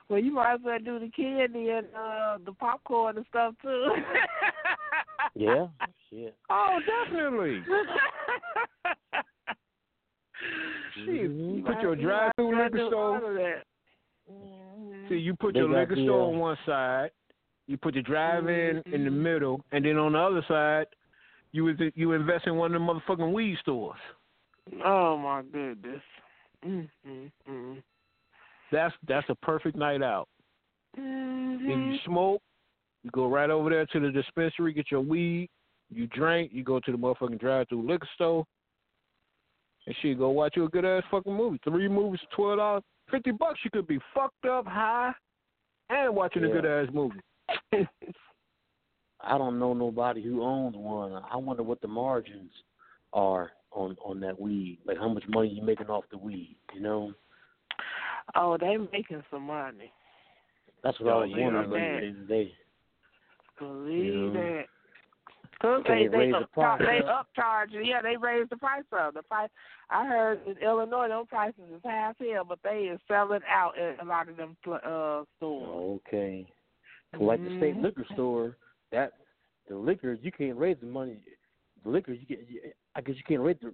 well, you might as well do the candy and uh, the popcorn and stuff, too. Yeah. yeah. Oh, definitely. Jeez, mm-hmm. you put your drive-through you liquor store. Mm-hmm. See, you put they your liquor the, store uh, on one side, you put the drive-in mm-hmm. in the middle, and then on the other side, you you invest in one of the motherfucking weed stores. Oh my goodness. Mm-hmm. That's that's a perfect night out. Mm-hmm. If you smoke, you go right over there to the dispensary, get your weed. You drink, you go to the motherfucking drive-through liquor store. And she go watch you a good ass fucking movie. Three movies, twelve dollars, fifty bucks. You could be fucked up, high, and watching yeah. a good ass movie. I don't know nobody who owns one. I wonder what the margins are on, on that weed. Like how much money you making off the weed? You know? Oh, they making some money. That's what I was wondering. They believe that. Cause they they, they, up, the they upcharge yeah they raise the price up the price. I heard in Illinois those prices is half here, but they is selling out at a lot of them uh, stores. Okay, like mm-hmm. the state liquor store, that the liquor you can't raise the money. The liquor you get, I guess you can't raise the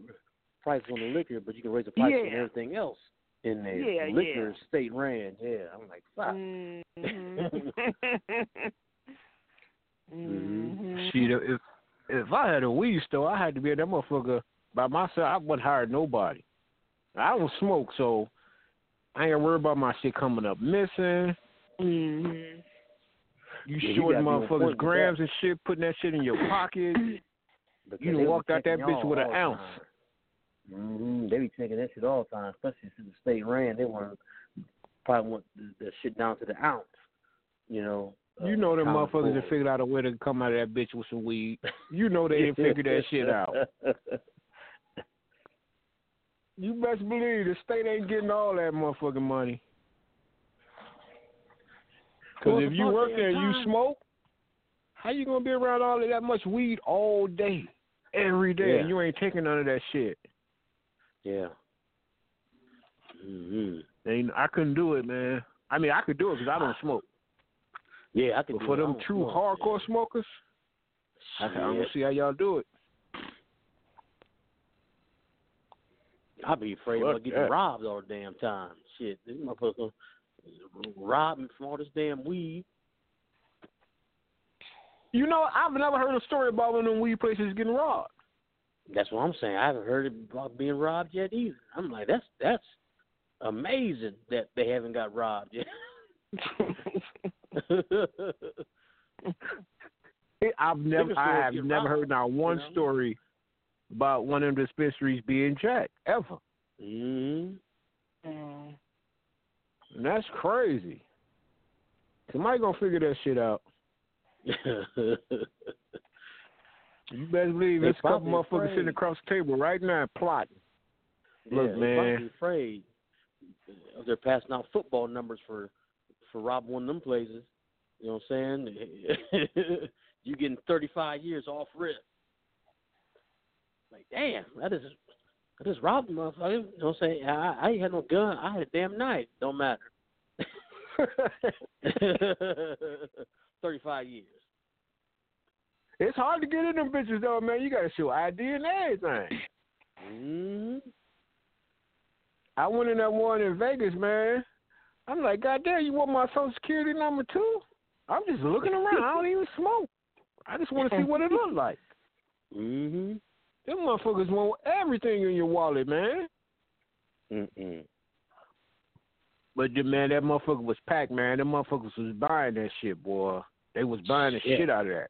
price on the liquor, but you can raise the price yeah. on everything else in there. Yeah, the liquor yeah. state ran. Yeah, I'm like fuck. Mm-hmm. mm-hmm. See, if If I had a weed store, I had to be in that motherfucker by myself. I wouldn't hire nobody. I don't smoke, so I ain't worried about my shit coming up missing. Mm-hmm. You yeah, shorting motherfuckers grams and shit, putting that shit in your pocket. You walked out that bitch with an ounce. Mm-hmm. They be taking that shit all the time, especially since the state ran. They want probably want the shit down to the ounce, you know. You know them motherfuckers forward. That figured out a way to come out of that bitch with some weed. You know they didn't figure that shit out. You best believe the state ain't getting all that motherfucking money. Because if you work there and you smoke, how you going to be around all of that much weed all day, every day, yeah. and you ain't taking none of that shit? Yeah. Mm-hmm. And I couldn't do it, man. I mean, I could do it because I don't smoke. Yeah, I can. But for them true smoke, hardcore yeah. smokers, I don't see how y'all do it. I'd be afraid Fuck of getting that. robbed all the damn time. Shit, this motherfucker robbed me from all this damn weed. You know, I've never heard a story about one of them weed places getting robbed. That's what I'm saying. I haven't heard about being robbed yet either. I'm like, that's that's amazing that they haven't got robbed yet. I've never, I have never heard not one story about one of them dispensaries being jacked ever. Mm-hmm. Mm. And that's crazy. Somebody gonna figure that shit out. You better believe there's a couple motherfuckers afraid. sitting across the table right now plotting. Yeah, look, man, be afraid. They're passing out football numbers for for robbing one of them places. You know what I'm saying? You're getting thirty-five years off rip. Like, damn, that is I just robbed them motherfucker. You know what I'm saying? I, I ain't had no gun. I had a damn knife. Don't matter. thirty-five years. It's hard to get in them bitches, though, man. You got to show I D and everything. Mm-hmm. I went in that one in Vegas, man. I'm like, God damn, you want my social security number, too? I'm just looking around. I don't even smoke. I just want to see what it look like. Mm-hmm. Them motherfuckers want everything in your wallet, man. Mm-mm. But, man, that motherfucker was packed, man. Them motherfuckers was buying that shit, boy. They was buying the shit, shit out of that.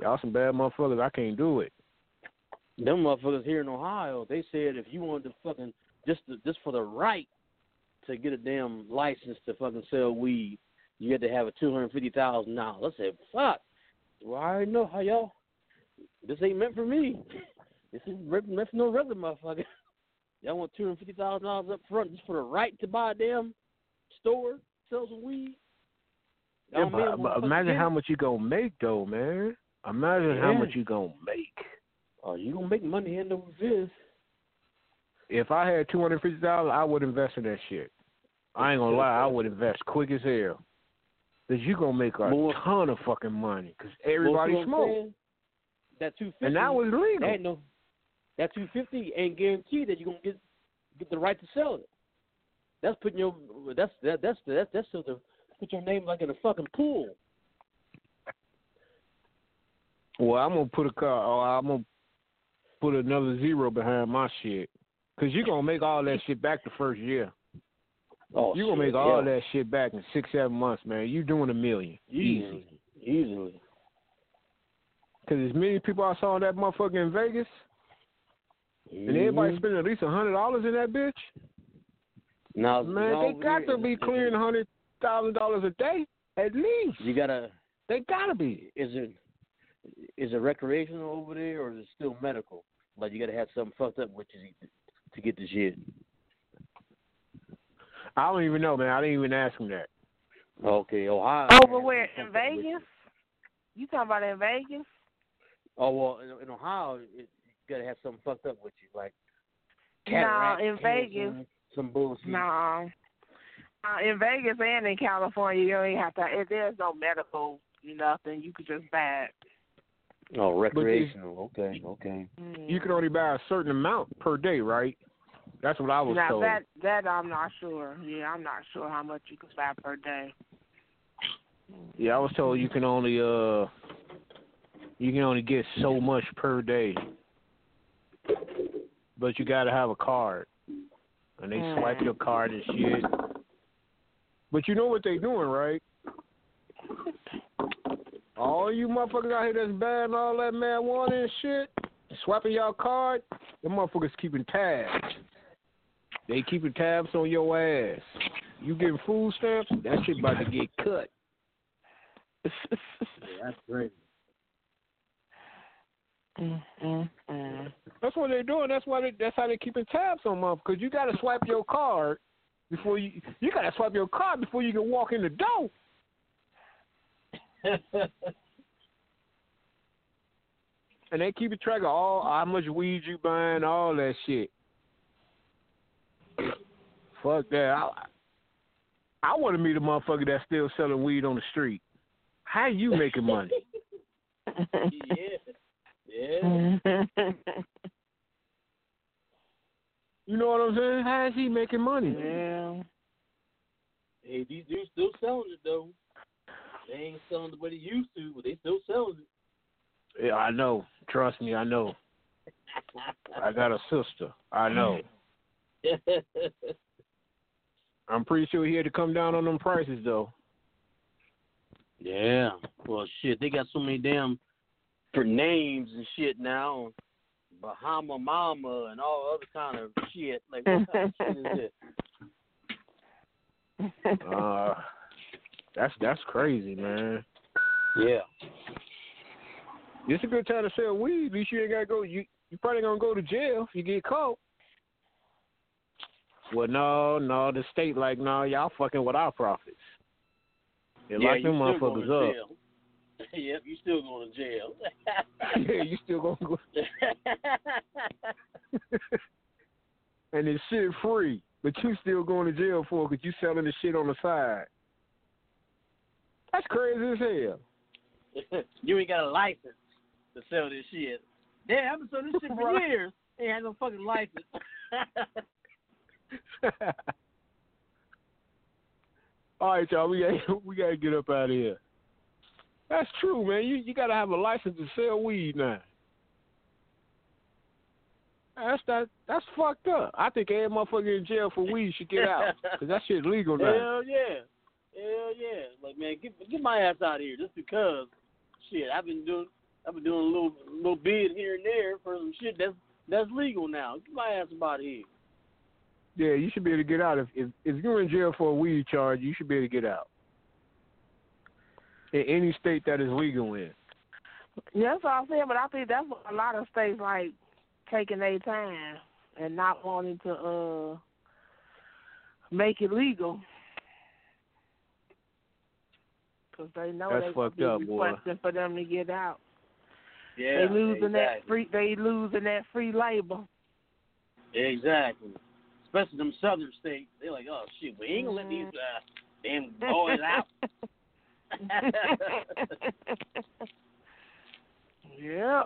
Y'all some bad motherfuckers. I can't do it. Them motherfuckers here in Ohio, they said if you wanted to fucking, just, to, just for the right to get a damn license to fucking sell weed, you had to have a two hundred fifty thousand dollars. I said, fuck. Well, I already know how y'all. This ain't meant for me. This ain't meant for no regular motherfucker. Y'all want two hundred fifty thousand dollars up front just for the right to buy a damn store, sell some weed? Yeah, but, but imagine how much you gonna make, though, man. Imagine yeah. how much you gonna make. Oh, you gonna make money end over this. If I had two hundred fifty thousand, I would invest in that shit. I ain't gonna lie, I would invest quick as hell. Cause you gonna make a more, ton of fucking money. Cause everybody smokes. That two fifty, and that was legal. Ain't no, that two fifty ain't guaranteed that you are gonna get get the right to sell it. That's putting your that's that that's that's that's still the put your name like in a fucking pool. Well, I'm gonna put a car. Or I'm gonna put another zero behind my shit, cause you're gonna make all that shit back the first year. Oh, you're gonna shit, make all yeah. that shit back in six, seven months, man. You doing a million easily, easily. easily. Cause as many people I saw in that motherfucker in Vegas, mm-hmm. and everybody spending at least a hundred dollars in that bitch. No, man, no, they got to be clearing a hundred thousand dollars a day at least. You gotta. They gotta be. Is it? Is it recreational over there, or is it still medical? Like, you got to have something fucked up with you to get the shit. I don't even know, man. I didn't even ask him that. Okay, Ohio. Oh, but where? In Vegas? You talking about in Vegas? Oh, well, in, in Ohio, it, you got to have something fucked up with you. Like, cataract, no, in Vegas. Some bullshit. No. Uh, in Vegas and in California, you don't even have to. If there's no medical, nothing, you could just buy it. Oh, recreational. You, okay, okay. You can only buy a certain amount per day, right? That's what I was now, told. That, that I'm not sure. Yeah, I'm not sure how much you can buy per day. Yeah, I was told you can only uh, you can only get so much per day, but you gotta have a card, and they mm. swipe your card and shit. But you know what they doing, right? All you motherfuckers out here that's bad and all that marijuana and shit, swiping y'all card, them motherfuckers keeping tabs. They keeping tabs on your ass. You getting food stamps, that shit about to get cut. Yeah, that's crazy. Mm-hmm. That's what they're doing. That's why they, that's how they keeping tabs on motherfuckers. Because you gotta swipe your card before you you gotta swipe your card before you can walk in the door. And they keep a track of all how much weed you buying, all that shit. Fuck that. I, I want to meet a motherfucker that's still selling weed on the street. How you making money? Yeah, yeah. You know what I'm saying? How is he making money? Yeah. Hey, these dudes still selling it though. They ain't selling the way they used to, but they still selling it. Yeah, I know. Trust me, I know. I got a sister. I know. I'm pretty sure he had to come down on them prices though. Yeah. Well, shit, they got so many damn for names and shit now. Bahama Mama and all other kind of shit. Like, what kind of shit is this? Uh, that's that's crazy, man. Yeah. It's a good time to sell weed. At least you ain't got to go. You you probably going to go to jail if you get caught. Well, no, no. The state like, no, y'all fucking with our profits. They yeah, lock them motherfuckers up. Jail. Yep, you still going to jail. Yeah, you still going to go. And it's shit free, but you still going to jail for it because you selling the shit on the side. That's crazy as hell. You ain't got a license to sell this shit. Yeah, I've been selling this shit for years. Ain't had no fucking license. All right, y'all, we gotta, we got to get up out of here. That's true, man. You you gotta have a license to sell weed now. That's that. That's fucked up. I think every motherfucker in jail for weed should get out because that shit's legal now. Hell yeah, hell yeah. Like, man, get get my ass out of here just because. Shit, I've been doing I've been doing a little little bid here and there for some shit that's that's legal now. Get my ass out of here. Yeah, you should be able to get out if if, if you're in jail for a weed charge. You should be able to get out. In any state that is legal in. Yeah, that's what I'm saying, but I think that's what a lot of states like taking their time and not wanting to uh, make it legal because they know that's they fucked be up, requesting boy. For them to get out. Yeah, they losing exactly. that free. They losing that free labor. Exactly, especially them southern states. They're like, oh shit, we ain't gonna let these uh, damn boys out. Yeah,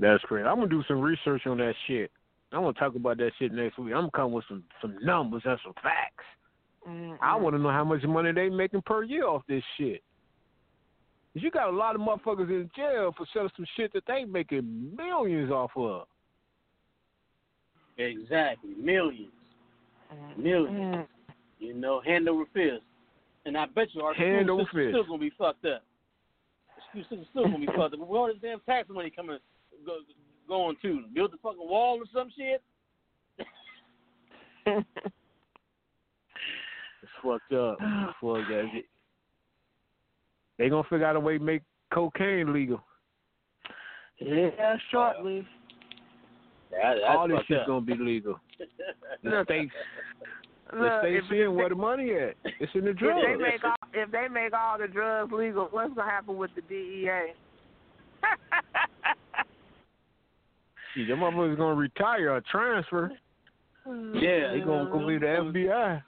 that's great. I'm gonna do some research on that shit. I'm gonna talk about that shit next week. I'm gonna come with some, some numbers and some facts. Mm-hmm. I wanna know how much money they making per year off this shit. Cause you got a lot of motherfuckers in jail for selling some shit that they making millions off of. Exactly, millions, millions. Mm-hmm. You know, hand over fist. And I bet you our school system is still gonna be fucked up. The school system's still gonna be fucked up. But where all this damn tax money coming, go, going to build the fucking wall or some shit? It's fucked up. Fuck that shit. They gonna figure out a way to make cocaine legal. Yeah, shortly. That, all this shit's up. Gonna be legal. No thanks. The state's in where the money at. It's in the drugs. If they make all, if they make all the drugs legal, what's going to happen with the D E A? See, them motherfuckers going to retire or transfer. Yeah. They're going to go leave the F B I.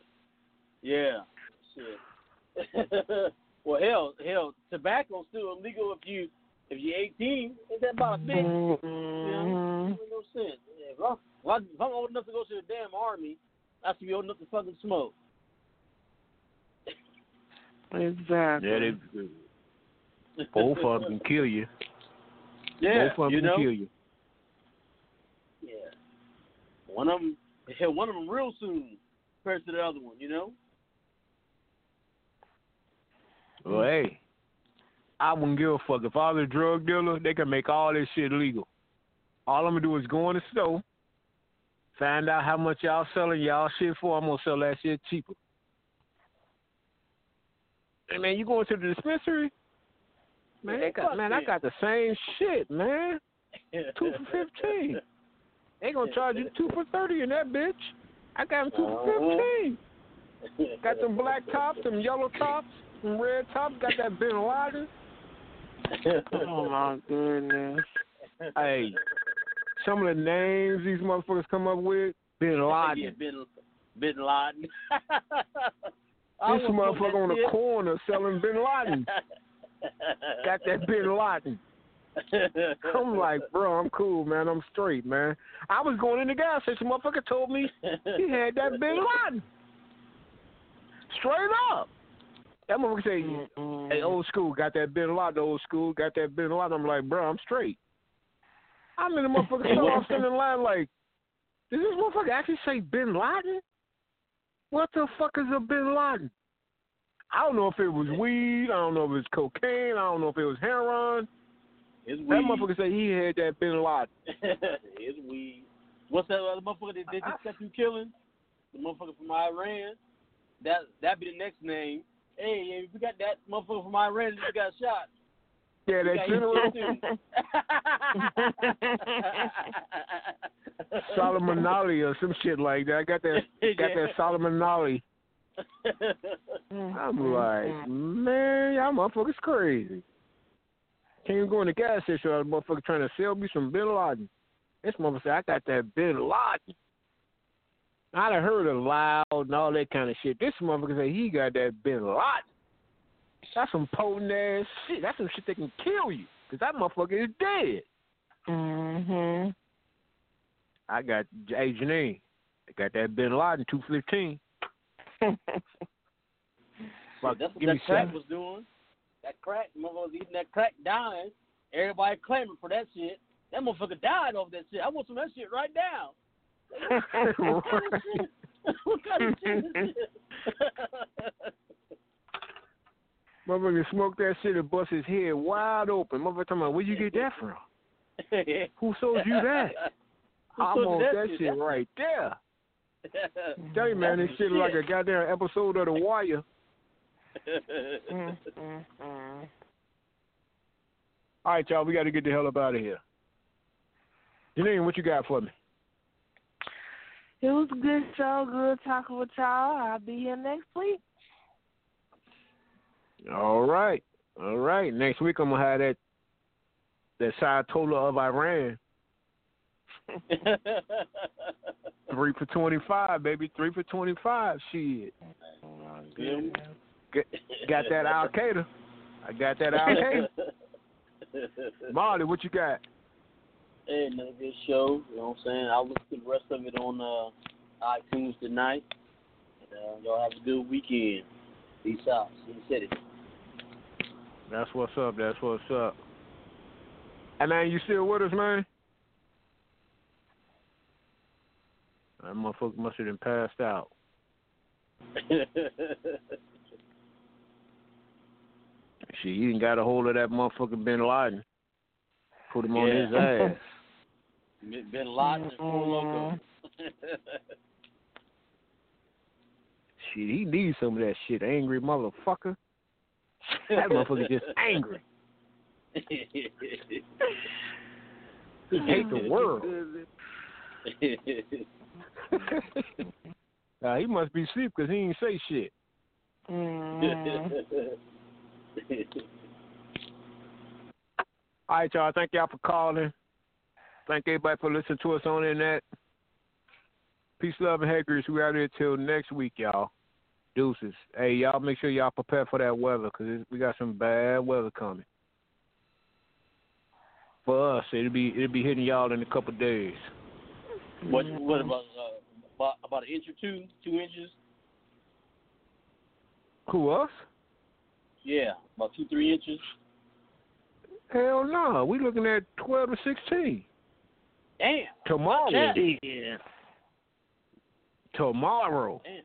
Yeah. Shit. Well, hell, hell, tobacco's still illegal if, you, if you're eighteen. Ain't that about a bitch? Mm-hmm. Yeah, it makes no sense. Yeah, if, I'm, if I'm old enough to go to the damn army, I should be old enough to fucking smoke. Exactly. Yeah, they, both of them can kill you. Yeah, both of them you know? Can kill you. Yeah. One of them, hell, one of them real soon compared to the other one, you know? Well, hey, I wouldn't give a fuck. If I was a drug dealer, they can make all this shit legal. All I'm going to do is go in the store, find out how much y'all selling y'all shit for. I'm going to sell that shit cheaper. Hey, man, you going to the dispensary? Man, they got, man I got the same shit, man. two for fifteen. They going to charge you two for thirty in that bitch. I got them two for fifteen. Got them black tops, them yellow tops, some red tops. Got that Bin Laden. Oh, my goodness. Hey. Some of the names these motherfuckers come up with, Bin Laden. Yeah, Bin, Bin Laden. This motherfucker on the corner selling Bin Laden. Got that Bin Laden. I'm like, bro, I'm cool, man. I'm straight, man. I was going in the gas station. Motherfucker told me he had that Bin Laden. Straight up. That motherfucker say, hey, old school, got that Bin Laden, old school, got that Bin Laden. I'm like, bro, I'm straight. I'm in the motherfucker store. I'm standing in line like, did this motherfucker actually say Bin Laden? What the fuck is a Bin Laden? I don't know if it was weed. I don't know if it was cocaine. I don't know if it was heroin. It's weed. That motherfucker said he had that Bin Laden. It's weed. What's that other motherfucker that did this stuff you killing? The motherfucker from Iran. That, that'd be the next name. Hey, if we got that motherfucker from Iran that just got shot. Yeah, that general. Solomon Ali or some shit like that. I got that, got that Solomon Ali. I'm like, man, y'all motherfuckers crazy. Can't even go in the gas station without a motherfucker trying to sell me some Bin Laden. This motherfucker said, I got that Bin Laden. I'd have heard of loud and all that kind of shit. This motherfucker said he got that Bin Laden. That's some potent ass shit. That's some shit that can kill you, because that motherfucker is dead. Mm-hmm. I got, hey, Janine, I got that Bin Laden two fifteen. Like, that's what that crack seven. Was doing. That crack, motherfucker was eating that crack, dying. Everybody clamoring for that shit. That motherfucker died off that shit. I want some of that shit right now. What kind of shit? What kind of shit is this? Motherfucker smoked that shit and bust his head wide open. Motherfucker talking about, where'd you get that from? Who sold you that? I want that, that shit that? Right there. Tell you, man, this shit like a goddamn episode of The Wire. All right, y'all, we got to get the hell up out of here. Janine, what you got for me? It was a good show, good talking with y'all. I'll be here next week. All right, all right. Next week I'm gonna have that that Ayatollah of Iran. Three for twenty-five, baby. Three for twenty-five. Shit. Got, got that Al Qaeda. I got that Al Qaeda. Marley, what you got? Hey, another good show. You know what I'm saying? I'll look at the rest of it on uh, iTunes tonight. And, uh, y'all have a good weekend. Peace out. See you city. That's what's up. That's what's up. And man, you still with us, man? That motherfucker must have been passed out. Shit, you done got a hold of that motherfucker Bin Laden. Put him yeah. on his ass. Bin Laden is full loco. Shit, he needs some of that shit. Angry motherfucker. That motherfucker just angry. He hate the world. Nah, he must be asleep because he ain't say shit. Mm. All right, y'all. Thank y'all for calling. Thank everybody for listening to us on the internet. Peace, love, and hackers. We out here till next week, y'all. Deuces. Hey, y'all, make sure y'all prepare for that weather, because we got some bad weather coming. For us, it'll be it'll be hitting y'all in a couple of days. What, what about, uh, about about an inch or two, two inches? Who, us? Yeah, about two, three inches. Hell no, nah. We looking at twelve to sixteen. Damn. Tomorrow. Yeah. Tomorrow. Damn.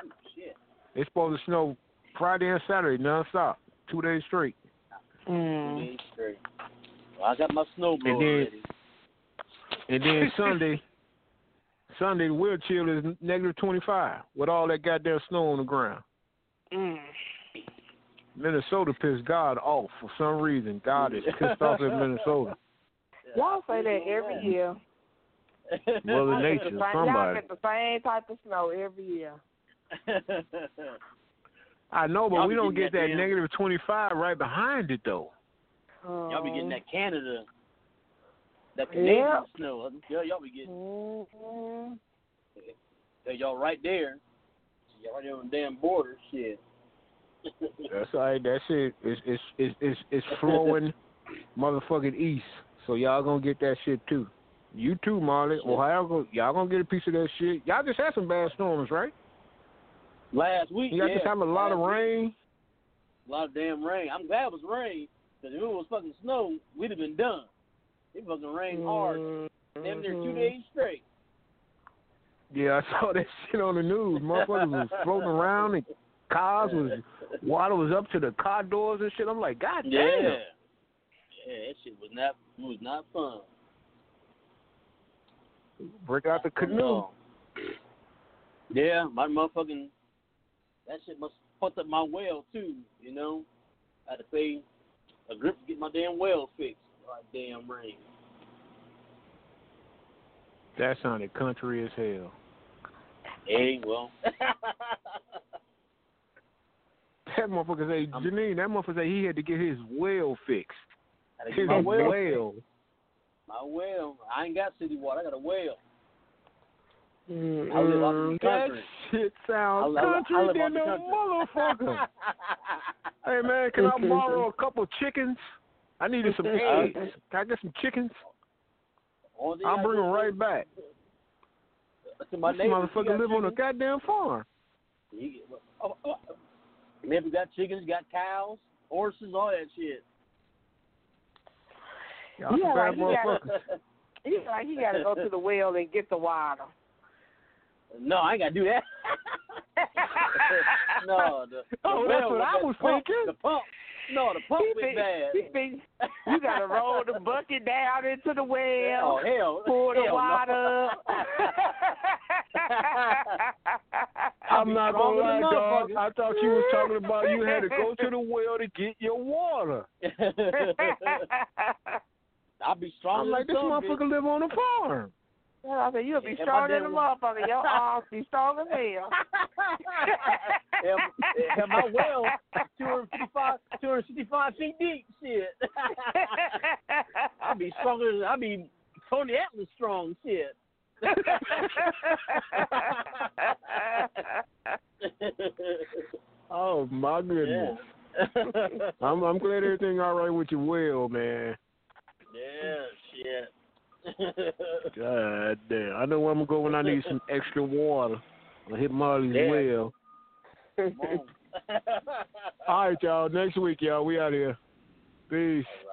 Oh, shit. It's supposed to snow Friday and Saturday nonstop, two days straight. Mm. Two days straight. Well, I got my snowboard already. And then Sunday. Sunday, the wind chill is negative twenty-five with all that goddamn snow on the ground. Mm. Minnesota pissed God off for some reason. God is pissed off at Minnesota. Y'all say that every year. Mother Nature, somebody. Y'all get the same type of snow every year. I know, but y'all we don't get that, that negative twenty-five right behind it, though. Um, y'all be getting that Canada, that Canadian yep. snow. Y'all, y'all be getting mm-hmm. Y'all right there. Y'all right there on the damn border. Shit. That's all right. That shit is is is is, is flowing motherfucking East. So y'all gonna get that shit too. You too, Marley. Shit. Ohio, go, y'all gonna get a piece of that shit. Y'all just had some bad storms, right? Last week, you yeah. Y'all just having a lot Last of rain. Week. A lot of damn rain. I'm glad it was rain, because if it was fucking snow, we'd have been done. It fucking rained hard. Mm-hmm. Damn near two days straight. Yeah, I saw that shit on the news. Motherfuckers was floating around and cars was, water was up to the car doors and shit. I'm like, God damn. Yeah, yeah that shit was not, was not fun. Break out the canoe. Yeah, my motherfucking, that shit must fucked up my well too, you know. I had to pay a grip to get my damn well fixed. Like damn rain. That sounded country as hell. Hey, well. That motherfucker say, Janine, that motherfucker say he had to get his well fixed. I his my well. well. My well. I ain't got city water. I got a well. Mm, I live out in the country. That shit sounds I, I, country I, I than a motherfucker. Hey, man, can I borrow a couple chickens? I needed some eggs. Can I get some chickens? I'll bring them right back. This motherfucker live on a goddamn farm. You get, oh, oh, oh. Maybe got chickens, got cows, horses, all that shit. Y'all some bad motherfuckers. He's like, he got to go to the well and get the water. No, I ain't got to do that. No, the, the oh, well, that's what I was pump, thinking. The pump. No, the pump went bad. He been, you got to roll the bucket down into the well. Oh, hell. Pour the hell water. No. I'm not going to lie, dog. I thought you was talking about you had to go to the well to get your water. I'll be strong. I'm like, this motherfucker live on a farm. Yeah, I said, you'll be yeah, stronger than a motherfucker. Your arms be strong as hell. And my well, two hundred fifty-five feet deep, shit. I'll be stronger than, I'll be Tony Atlas strong, shit. Oh, my goodness. Yeah. I'm, I'm glad everything all right with your well, man. Yeah, shit. God damn. I know where I'm going to go when I need some extra water. I'll hit Marley's yeah. well. All right, y'all. Next week, y'all. We out here. Peace.